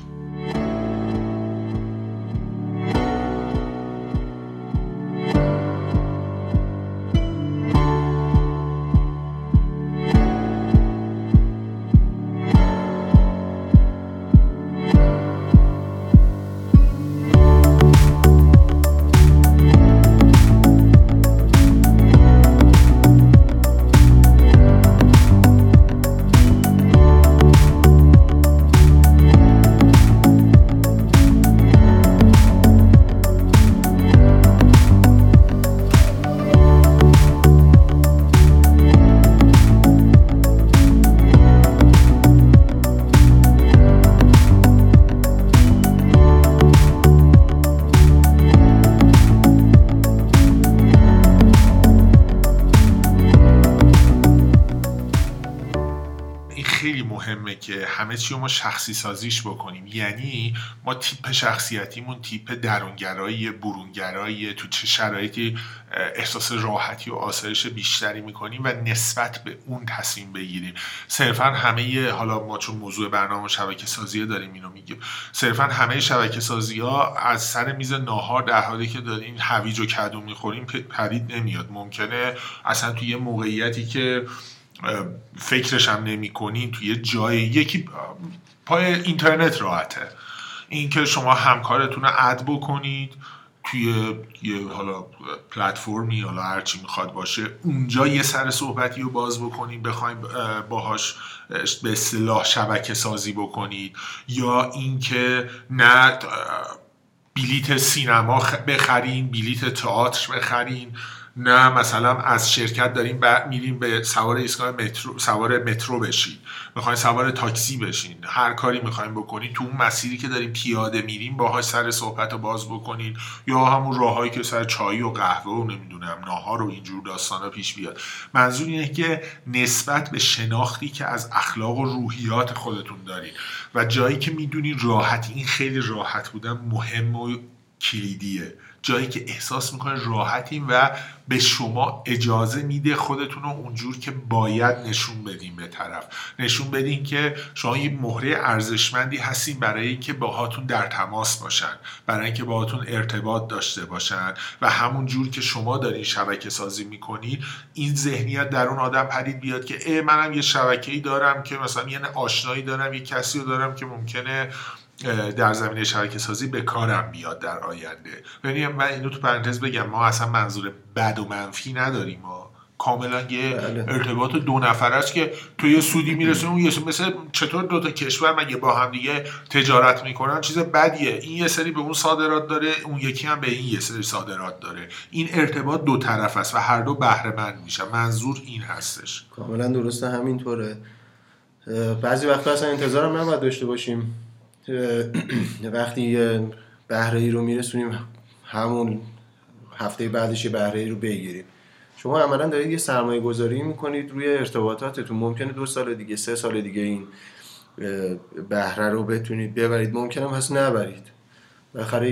خیلی مهمه که همه چی رو ما شخصی سازیش بکنیم. یعنی ما تیپ شخصیتیمون تیپ درونگرایی، برونگرایی، تو چه شرایطی احساس راحتی و آسایش بیشتری میکنیم و نسبت به اون تصمیم بگیریم. صرفا همه، حالا ما چون موضوع برنامه شبکه سازی داریم اینو میگیم، صرفا همه شبکه سازی ها از سر میز ناهار در حالی که داریم هویج و کدو میخوریم پدید نمیاد. ممکنه اصلا توی یه موقعیتی که فکرش هم نمی‌کنین، توی یه جای یکی پای اینترنت راحته، این که شما همکارتون رو اد بکنید توی یه حالا پلتفرمی، حالا هر چی میخواد باشه، اونجا یه سر صحبتی رو باز بکنید، بخواید باهاش به اصطلاح شبکه سازی بکنید، یا اینکه نه بلیت سینما بخرین، بلیت تئاتر بخرین، نه مثلا از شرکت داریم میریم به سوار ایستگاه مترو، سوار مترو بشین، میخواین سوار تاکسی بشین، هر کاری میخواین بکنین تو اون مسیری که داریم پیاده میریم باهاش سر صحبت رو باز بکنین، یا همون راههایی که سر چای و قهوه و نمیدونم ناهار و اینجور داستانا پیش بیاد. منظور اینه که نسبت به شناختی که از اخلاق و روحیات خودتون دارین و جایی که میدونین راحت، این خیلی راحت بودن مهم و کلیدیه، جایی که احساس میکنه راحتیم و به شما اجازه میده خودتون رو اونجور که باید نشون بدین به طرف، نشون بدین که شما یه مهره ارزشمندی هستین برای اینکه باهاتون در تماس باشن، برای اینکه باهاتون ارتباط داشته باشن و همون جور که شما دارین شبکه سازی میکنین این ذهنیت در اون آدم پدید بیاد که منم یه شبکه‌ای دارم که مثلا یه آشنایی دارم، یه کسی رو دارم که ممکنه در زمینه شبکه سازی به کارم بیاد در آینده. ببینید من اینو تو پرانتز بگم، ما اصلا منظور بد و منفی نداریم، ما کاملا یه ارتباط دو نفره است که تو یه سودی میرسه اون یه سود. مثلا چطور دوتا کشور مگه با هم دیگه تجارت میکنن؟ چیز بدیه، این یه سری به اون صادرات داره، اون یکی هم به این یه سری صادرات داره، این ارتباط دو طرف است و هر دو بهره مند میشن. منظور این هستش. کاملا درسته، همینطوره. بعضی وقتا اصلا انتظارم نباید داشته باشیم، وقتی بهره‌ای رو میرسونیم همون هفته بعدش بهره‌ای رو بگیریم. شما عملاً دارید یه سرمایه گذاری میکنید روی ارتباطاتتون. ممکنه 2 سال دیگه 3 سال دیگه این بهره رو بتونید ببرید، ممکنه هم هست نبرید. بالاخره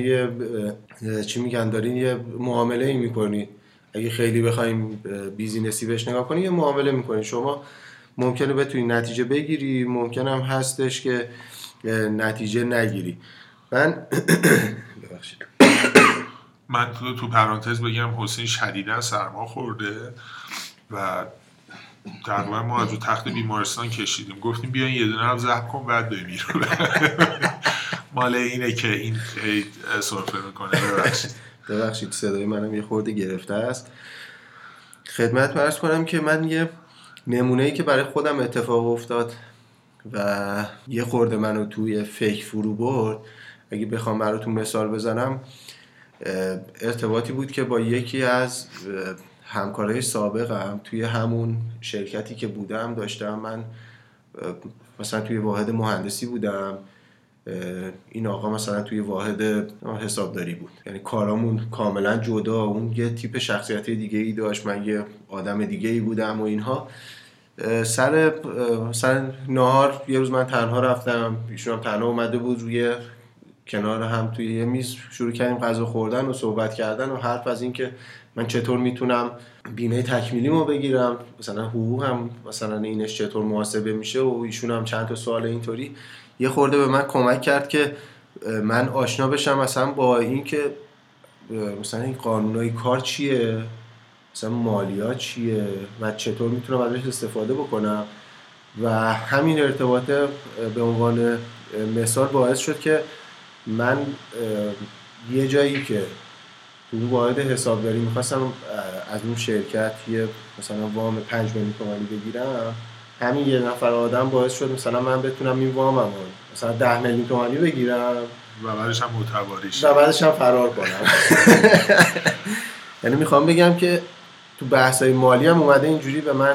یه چی میگن دارین یه معامله میکنید. اگه خیلی بخوایم بیزینسی بهش نگاه کنید، یه معامله میکنید. شما ممکنه بتونید نتیجه بگیری، ممکنه هم هستش که نتیجه نگیری. من تو پرانتز بگم حسین شدیداً سرما خورده و تقریبا ما از تخت بیمارستان کشیدیم، گفتیم بیاین یه دونه رو ذبح کن بعد بمیر. مال اینه که این خیلی سرفه میکنه. ببخشید صدای منم یه خورده گرفته است. خدمت عرض کنم که من یه نمونه‌ای که برای خودم اتفاق افتاد و یه خورده منو توی فکر فرو برد، اگه بخوام براتون مثال بزنم، ارتباطی بود که با یکی از همکارای سابقم توی همون شرکتی که بودم داشتم. من مثلا توی واحد مهندسی بودم، این آقا مثلا توی واحد حسابداری بود، یعنی کارامون کاملا جدا، اون یه تیپ شخصیت دیگه ای داشت، من یه آدم دیگه ای بودم و اینها. سر نهار یه روز من تنها رفتم، ایشون هم تنها اومده بود، روی کنار هم توی یه میز شروع کردیم غذا خوردن و صحبت کردن و حرف از این که من چطور میتونم بیمه تکمیلیمو بگیرم، مثلا حقوقم مثلا اینش چطور محاسبه میشه و ایشون هم چند تا سوال اینطوری. یه خورده به من کمک کرد که من آشنا بشم مثلا با این که مثلا این قانونای کار چیه، مثلا مالیات چیه و چطور میتونم ازش استفاده بکنم. و همین ارتباط به عنوان مثال باعث شد که من یه جایی که تو واحد حسابداری میخواستم از اون شرکت یه مثلا وام 5 میلیون تومانی بگیرم، همین یه نفر آدم باعث شد مثلا من بتونم این وامم رو مثلا 10 میلیون تومانی بگیرم و بعدش هم متواریش و بعدش هم فرار کنم. یعنی میخوام بگم که تو بحث‌های مالی هم اومده اینجوری به من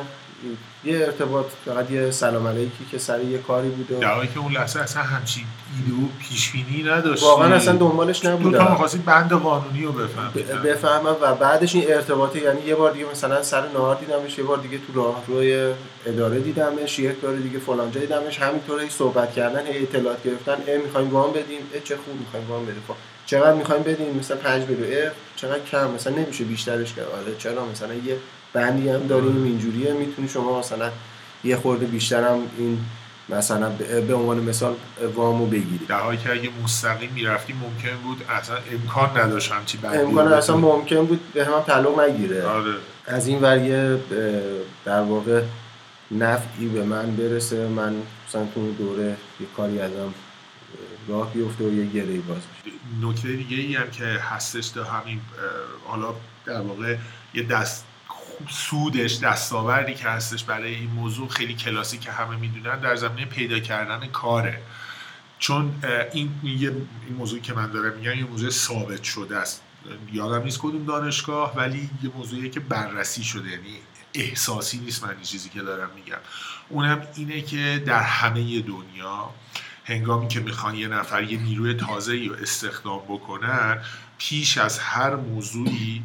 یه ارتباط فقط یه سلام علیکی که سر یه کاری بوده، دعایی که اون لحظه اصلا همچین ایدو پیشبینی نداشت، واقعا اصلا دنبالش نبودم. تو می‌خواستید بند قانونی رو بفهمم و بعدش این ارتباطه، یعنی یه بار دیگه مثلا سر نهار دیدمش، یه بار دیگه تو راهروی اداره دیدمش، یه بار دیگه فلان جا دیدمش، همینطوری صحبت کردن، اطلاعات گرفتن، می‌خوایم وام بدیم، چه خوب می‌خوایم وام بدیم، چقدر می‌خوایم بدیم، مثلا 5 میلیون، چقدر کم، مثلا نمیشه بیشترش کرد، آره چرا مثلا یه بندی هم داریم اینجوریه، میتونی شما مثلا یه خورده بیشترم این مثلا به عنوان مثال وامو بگیرید، در حالی که اگه مستقیم میرفتی ممکن بود اصلا امکان نداشت همچی بندی، امکان اصلا ممکن بود به هم تعلق نگیره. آره. از این ور یه در واقع نفعی به من برسه، من مثلا تو دوره یه کاری ازم راه بیفته و یه گرهی باز بشه. نکته دیگه ای هم که هستش ده همین حالا در واقع یه دست سودش، دستاوردی که هستش برای این موضوع خیلی کلاسیک که همه میدونن، در زمینه پیدا کردن کاره. چون این موضوعی که من دارم میگم یه موضوع ثابت شده است، یادم نیست کدوم دانشگاه، ولی یه موضوعیه که بررسی شده، یعنی احساسی نیست من این چیزی که دارم میگم. اونم اینه که در همه دنیا هنگامی که میخوان یه نفر یه نیروی تازه‌ای رو استخدام بکنن، پیش از هر موضوعی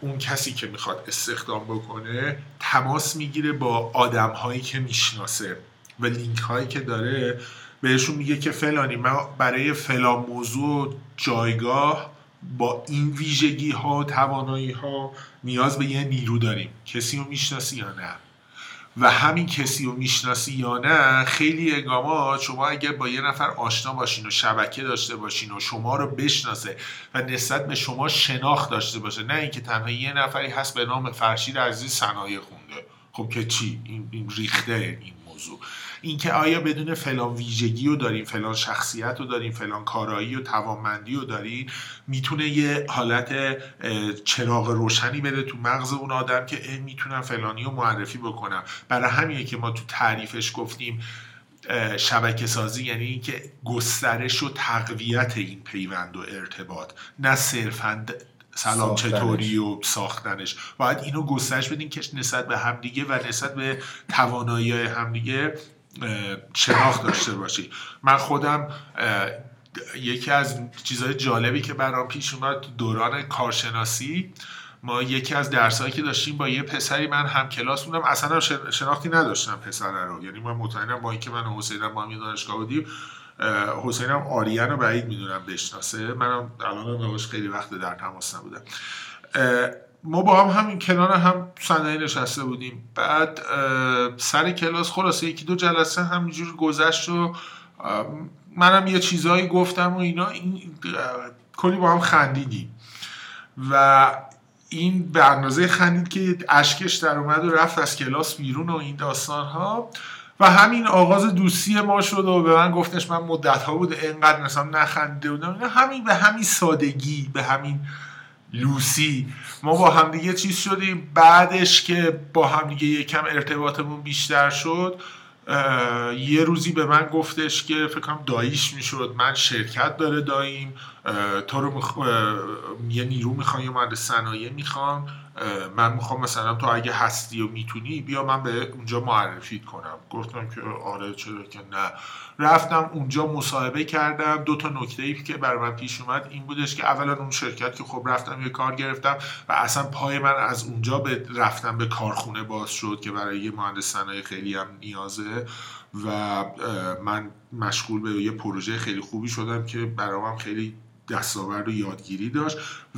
اون کسی که میخواد استخدام بکنه تماس میگیره با آدم هایی که میشناسه و لینک هایی که داره، بهشون میگه که فلانی من برای فلان موضوع جایگاه با این ویژگی ها، توانایی ها نیاز به یه نیرو داریم، کسی رو میشناسی یا نه؟ و همین کسی رو میشناسی یا نه خیلی اگاما، شما اگر با یه نفر آشنا باشین و شبکه داشته باشین و شما رو بشناسه و نسبت به شما شناخت داشته باشه، نه اینکه تنها یه نفری هست به نام فرشید عزیزی صنایع خونده، خب که چی؟ این ریخته. این موضوع، این که آیا بدون فلان ویژگی رو داریم، فلان شخصیت رو داریم، فلان کارایی و توانمندی رو داریم، میتونه یه حالت چراغ روشنی بده تو مغز اون آدم که میتونم فلانی رو معرفی بکنم. برای همینه که ما تو تعریفش گفتیم شبکه سازی، یعنی این که گسترش و تقویت این پیوند و ارتباط، نه صرفاً سلام چطوری و ساختنش، باید اینو گسترش بدین که نسبت به همدیگه و نسبت به توانایی همدیگه شناخت داشته باشی. من خودم یکی از چیزهای جالبی که برام پیش اومد دوران کارشناسی، ما یکی از درسایی که داشتیم با یه پسری، من هم کلاس بودم، اصلا هم شناختی نداشتم پسر رو، یعنی من مطمئنم با اینکه من و حسینم با هم یه دانشگاه بودیم، حسینم آریان رو بعید میدونم بشناسه، منم الان باهاش خیلی وقت در تماس نبودم، ما با هم همین کنار هم صندلی نشسته بودیم. بعد سر کلاس خلاصه یکی دو جلسه همینجور گذشت و منم یه چیزایی گفتم و اینا، کلی با هم خندیدیم و این به اندازه خندید که اشکش در اومد و رفت از کلاس بیرون و این داستان ها، و همین آغاز دوستی ما شد و به من گفتش من مدت ها بود اینقدر مثلا نخندیده بودم. همین به همین سادگی، به همین لوسی ما با همدیگه چیز شدیم. بعدش که با همدیگه یکم ارتباطمون بیشتر شد، یه روزی به من گفتش که فکر کنم داییش میشد، من شرکت داره داییم، تو رو یه نیرو میخوام، یه مرد صنایع میخوام، من میخوام مثلا تو اگه هستی و میتونی بیا من به اونجا معرفیت کنم. گفتم که آره چرا که نه. رفتم اونجا مصاحبه کردم. دو تا نکته‌ای که برای من پیش اومد این بودش که اولا اون شرکت که خب رفتم یه کار گرفتم و اصلا پای من از اونجا به رفتم به کارخونه باز شد که برای یه مهندس صنایع خیلی هم نیازه و من مشغول به یه پروژه خیلی خوبی شدم که برام خیلی دستاورد و یادگیری داشت.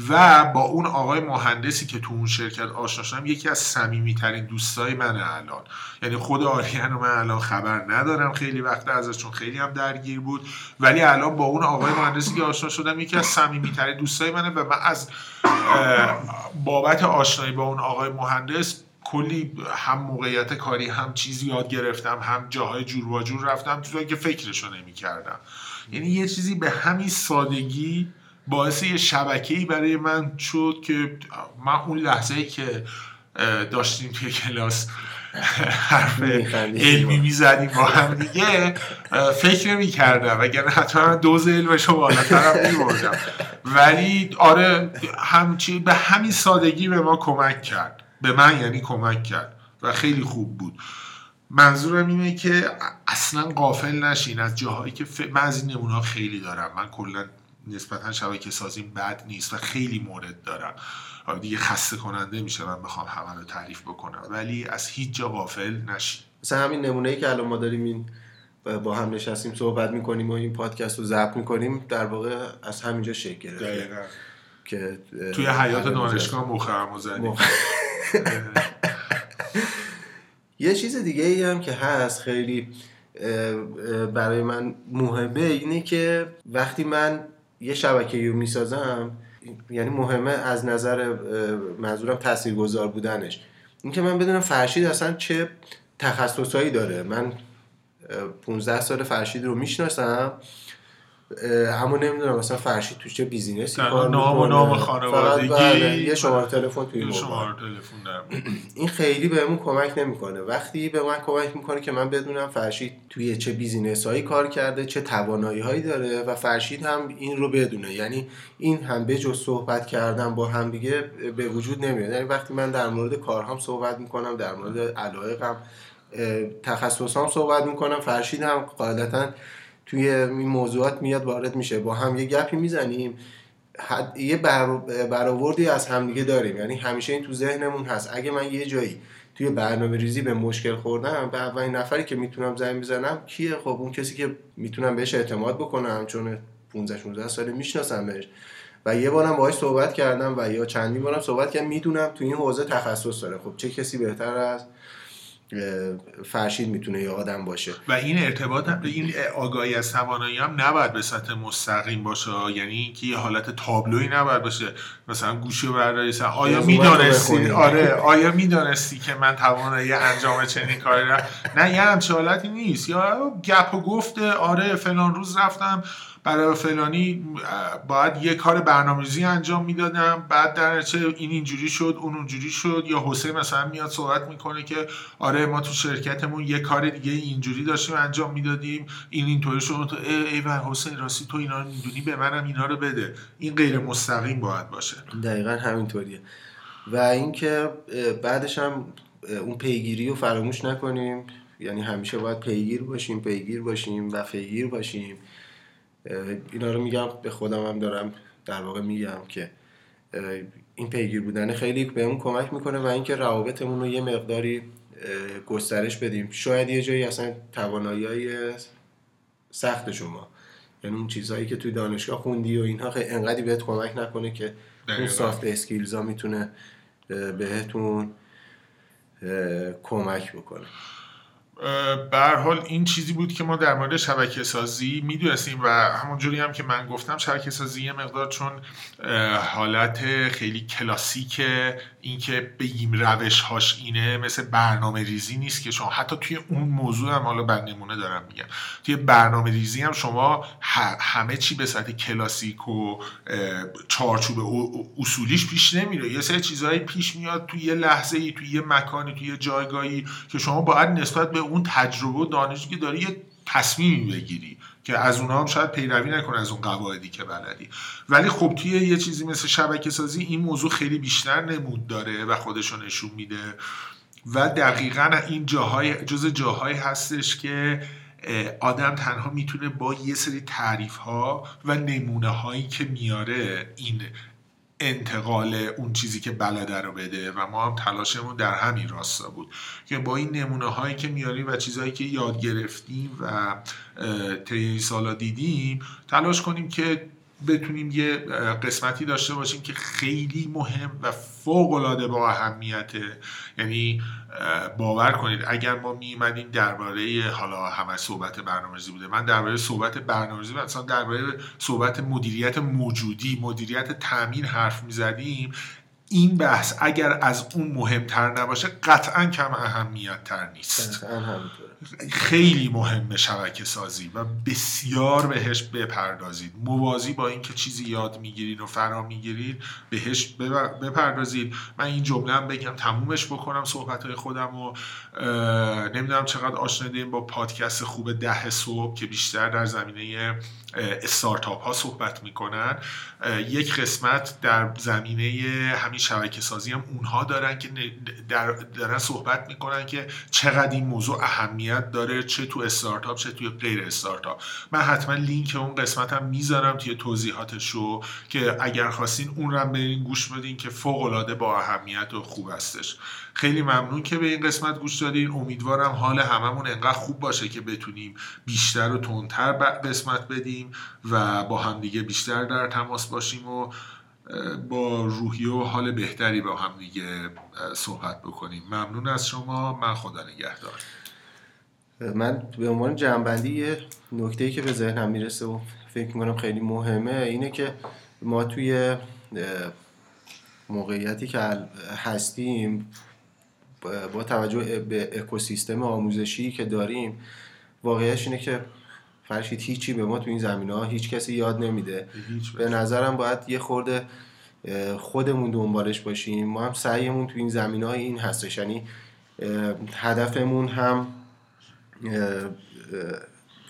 و با اون آقای مهندسی که تو اون شرکت آشنا شدم یکی از صمیمیترین دوستای منه الان، یعنی خود آریان و من الان خبر ندارم خیلی وقت ازش چون خیلی هم درگیر بود، ولی الان با اون آقای مهندسی که آشنا شدم یکی از صمیمیترین دوستای منه و من از بابت آشنایی با اون آقای مهندس کلی هم موقعیت کاری، هم چیزی یاد گرفتم، هم جاهای جور و جور رفتم چیزایی که فکرشو نمی‌کردم. یعنی یه چیزی به همین سادگی باعث یه شبکه‌ای برای من شد که من اون لحظه‌ای که داشتیم توی کلاس حرف علمی می‌زدیم با هم دیگه فکر نمی‌کردم، وگرنه حتما دوز علمشو بالاترم می‌بردم. ولی آره، همچی به همین سادگی به ما کمک کرد، به من یعنی کمک کرد و خیلی خوب بود. منظورم اینه که اصلا غافل نشین از جاهایی که من از این نمونه‌ها خیلی دارم. من کلا نسبتا شبکه سازیم بد نیست و خیلی مورد دارم. دیگه خسته کننده میشه من بخوام همه رو تعریف بکنم، ولی از هیچ جا غافل نشین. مثلا همین نمونه‌ای که الان ما داریم این با هم نشستیم صحبت میکنیم و این پادکست رو ضبط میکنیم در واقع از همینجا شکل گرفت که توی حیات دانشگاه مخرم زدیم. یه چیز دیگه ای هم که هست خیلی برای من مهمه اینه که وقتی من یه شبکه‌ای رو میسازم، یعنی مهمه از نظر منظورم تاثیرگذار بودنش، این که من بدونم فرشید اصلا چه تخصصایی داره. من 15 سال فرشید رو میشناسم اما نمیدونم مثلا فرشید تو چه بیزینسی کار میکنه، نام خانوادگی، یه شماره تلفن توی شماره تلفن دارم. این خیلی بهمون کمک نمیکنه. وقتی به من کمک میکنه که من بدونم فرشید توی چه بیزینسایی کار کرده، چه توانایی هایی داره و فرشید هم این رو بدونه، یعنی این هم به جز صحبت کردن با هم دیگه به وجود نمیاد. یعنی وقتی من در مورد کارهام صحبت میکنم، در مورد علایقم، تخصصام صحبت میکنم، فرشید هم غالبا توی این موضوعات میاد وارد میشه، با هم یه گپی میزنیم، یه برآوردی از همدیگه داریم. یعنی همیشه این تو ذهنمون هست، اگه من یه جایی توی برنامه ریزی به مشکل خوردم، به اولین نفری که میتونم زنگ بزنم کیه؟ خب اون کسی که میتونم بهش اعتماد بکنم، چون 15-16 ساله میشناسمش و یه بارم باهاش صحبت کردم و یا چندین بارم صحبت کردم، میدونم تو این حوزه تخصص داره. خب چه کسی بهتر از فرشید میتونه یه آدم باشه؟ و این ارتباط هم، این آگاهی از توانایی هم نباید به سطح مستقیم باشه، یعنی اینکه یه حالت تابلویی نباید باشه، مثلا گوشو برداریسن آیا میدانستی که من توانایی انجام چنین کاری را نه، یه همچه حالتی نیست. یا گپ و گفته آره فلان روز رفتم برای فلانی باید یه کار برنامه‌ریزی انجام میدادم، بعد در چه این اینجوری شد اون اونجوری شد. یا حسین مثلا میاد صحبت میکنه که آره ما تو شرکتمون یه کار دیگه اینجوری داشتیم انجام میدادیم، این اینطوری شد، ایول حسین راستی تو اینا رو میدونی، به منم اینا رو بده. این غیر مستقیم باید باشه. دقیقاً همینطوریه. و اینکه بعدش هم اون پیگیری رو فراموش نکنیم، یعنی همیشه باید پیگیر باشیم. اینا رو میگم، به خودم هم دارم در واقع میگم که این پیگیر بودن خیلی بهمون کمک میکنه و اینکه روابطمون رو یه مقداری گسترش بدیم. شاید یه جایی اصلا توانایی سخت شما، یعنی اون چیزهایی که توی دانشگاه خوندی و اینها خیلی انقدری بهت کمک نکنه که اون سافت اسکیلز ها میتونه بهتون کمک بکنه. به هر حال این چیزی بود که ما در مورد شبکه سازی میدونستیم و همونجوری هم که من گفتم شبکه سازی یه مقدار چون حالت خیلی کلاسیک این که بگیم روش هاش اینه، مثل برنامه ریزی نیست که شما حتی توی اون موضوع هم، حالا بر نمونه دارم میگم، توی برنامه ریزی هم شما همه چی به سطح کلاسیک و چارچوب اصولیش پیش نمیره، یه سری چیزایی پیش میاد توی یه لحظه‌ای، توی یه مکانی، توی یه جایگاهی که شما باید نسبت به اون تجربه و دانشی که داری یه تصمیمی بگیری که از اونها هم شاید پیروی نکنه از اون قواعدی که بلدی. ولی خب توی یه چیزی مثل شبکه سازی این موضوع خیلی بیشتر نمود داره و خودش رو نشون میده و دقیقاً این جاهای جز جاهایی هستش که آدم تنها میتونه با یه سری تعریف‌ها و نمونه‌هایی که میاره این انتقال اون چیزی که بلده رو بده و ما هم تلاشمون در همین راستا بود که با این نمونه هایی که میاریم و چیزهایی که یاد گرفتیم و طی سالا دیدیم تلاش کنیم که بتونیم یه قسمتی داشته باشیم که خیلی مهم و فوق‌العاده با اهمیته. یعنی باور کنید اگر ما می‌اومدیم درباره، حالا همه صحبت برنامه‌ریزی بوده، من درباره صحبت برنامه‌ریزی مثلا درباره صحبت مدیریت موجودی، مدیریت تامین حرف می‌زدیم، این بحث اگر از اون مهمتر نباشه قطعاً کم اهمیت‌تر نیست. خیلی مهمه شبکه سازی و بسیار بهش بپردازید، موازی با این که چیزی یاد میگیرید و فرا میگیرید بهش بپردازید. من این جمله هم بگم تمومش بکنم صحبتهای خودم و نمیدونم چقدر آشنا دیم با پادکست خوب 10 صبح که بیشتر در زمینه استارتاپ ها صحبت میکنن، یک قسمت در زمینه همین شبکه سازی هم اونها دارن که دارن صحبت میکنن که چقدر این موضوع اهمیت داره، چه تو استارتاپ چه توی غیر استارتاپ. من حتما لینک اون قسمت هم میذارم توی توضیحاتشو که اگر خواستین اون رو برین گوش بدین که فوق العاده با اهمیت و خوب هستش. خیلی ممنون که به این قسمت گوش دادین. امیدوارم حال هممون انقدر خوب باشه که بتونیم بیشتر و تندتر قسمت بدیم و با همدیگه بیشتر در تماس باشیم و با روحی و حال بهتری با همدیگه صحبت بکنیم. ممنون از شما. من خدا نگهدار. من به عنوان جنبندی یه نکته‌ای که به ذهنم میرسه و فکر می‌کنم خیلی مهمه اینه که ما توی موقعیتی که هستیم با توجه به اکوسیستم آموزشی که داریم، واقعیتش اینه که فرشید هیچی به ما تو این زمینه‌ها هیچ کسی یاد نمیده. به نظرم باید یه خورده خودمون دنبالش باشیم. ما هم سعیمون تو این زمینه‌ها این هستش، یعنی هدفمون هم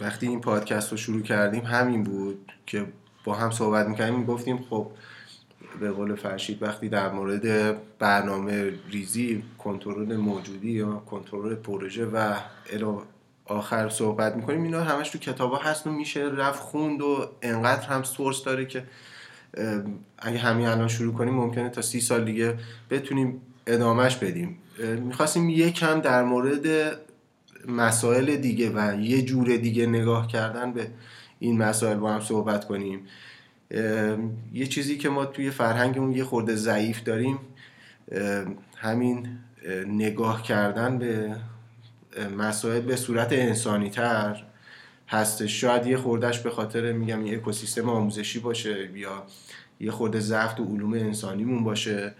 وقتی این پادکست رو شروع کردیم همین بود که با هم صحبت می‌کردیم، گفتیم خب به قول فرشید وقتی در مورد برنامه ریزی، کنترل موجودی یا کنترل پروژه و آخر صحبت میکنیم، اینا همش تو کتابا هست و میشه رفت خوند و انقدر هم سورس داره که اگه همین الان شروع کنیم ممکنه تا 30 سال دیگه بتونیم ادامهش بدیم. میخواستیم یکم در مورد مسائل دیگه و یه جور دیگه نگاه کردن به این مسائل با هم صحبت کنیم. یه چیزی که ما توی فرهنگمون یه خورده ضعیف داریم همین نگاه کردن به مسائل به صورت انسانی تر هستش. شاید یه خوردهش به خاطر میگم یه اکوسیستم آموزشی باشه یا یه خورده ضعف تو علوم انسانیمون باشه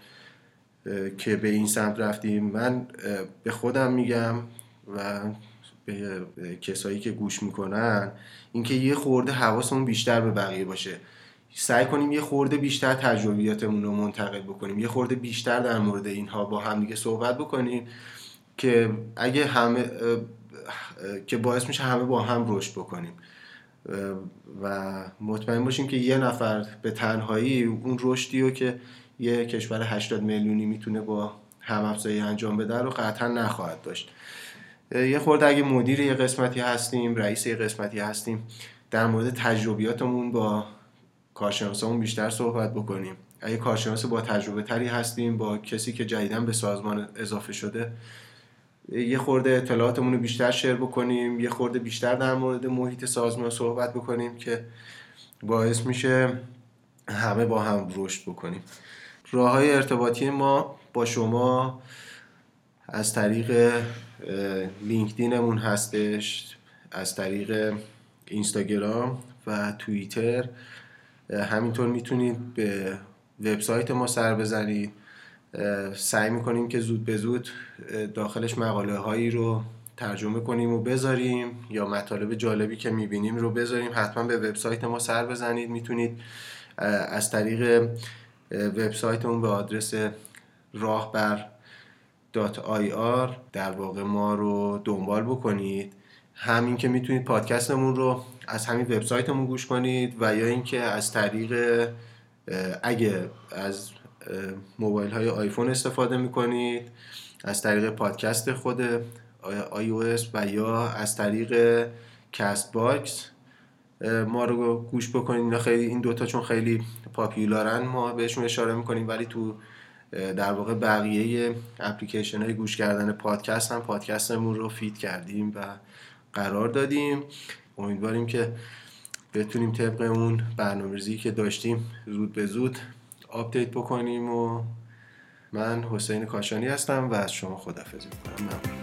که به این سمت رفتیم. من به خودم میگم و به کسایی که گوش میکنن اینکه یه خورده حواسمون بیشتر به بقیه باشه، سعی کنیم یه خورده بیشتر تجربیاتمون رو منتقل بکنیم، یه خورده بیشتر در مورد اینها با هم دیگه صحبت بکنیم که اگه همه که باعث میشه همه با هم رشد بکنیم و مطمئن باشیم که یه نفر به تنهایی اون رشدی رو که یه کشور 80 میلیونی میتونه با هم افزایی انجام بده رو قطعا نخواهد داشت. یه خورده اگه مدیر یه قسمتی هستیم، رئیس یه قسمتی هستیم، در مورد تجربیاتمون با کارشناسامون بیشتر صحبت بکنیم. اگه کارشناس با تجربه تری هستیم، با کسی که جدیداً به سازمان اضافه شده، یه خورده اطلاعاتمون رو بیشتر شیر بکنیم، یه خورده بیشتر در مورد محیط سازمان صحبت بکنیم که باعث میشه همه با هم رشد بکنیم. راه‌های ارتباطی ما با شما از طریق لینکدینمون هستش، از طریق اینستاگرام و توییتر. همینطور میتونید به وبسایت ما سر بزنید. سعی میکنیم که زود به زود داخلش مقاله هایی رو ترجمه کنیم و بذاریم یا مطالب جالبی که میبینیم رو بذاریم. حتما به وبسایت ما سر بزنید. میتونید از طریق وبسایتمون به آدرس راهبر.ir در واقع ما رو دنبال بکنید. همین که میتونید پادکستمون رو از همین وبسایتمون گوش کنید و یا اینکه از طریق اگه از موبایل های آیفون استفاده میکنید از طریق پادکست خود iOS و یا از طریق کست باکس ما رو گوش بکنید. خیلی این دوتا چون خیلی پاپیولارن ما بهشون اشاره میکنیم، ولی تو در واقع بقیه اپلیکیشن های گوش کردن پادکست هم پادکستمون رو فید کردیم و قرار دادیم. امیدواریم که بتونیم طبق اون برنامه‌ریزی که داشتیم زود به زود آپدیت بکنیم. و من حسین کاشانی هستم و از شما خداحافظی می‌کنم. ممنون.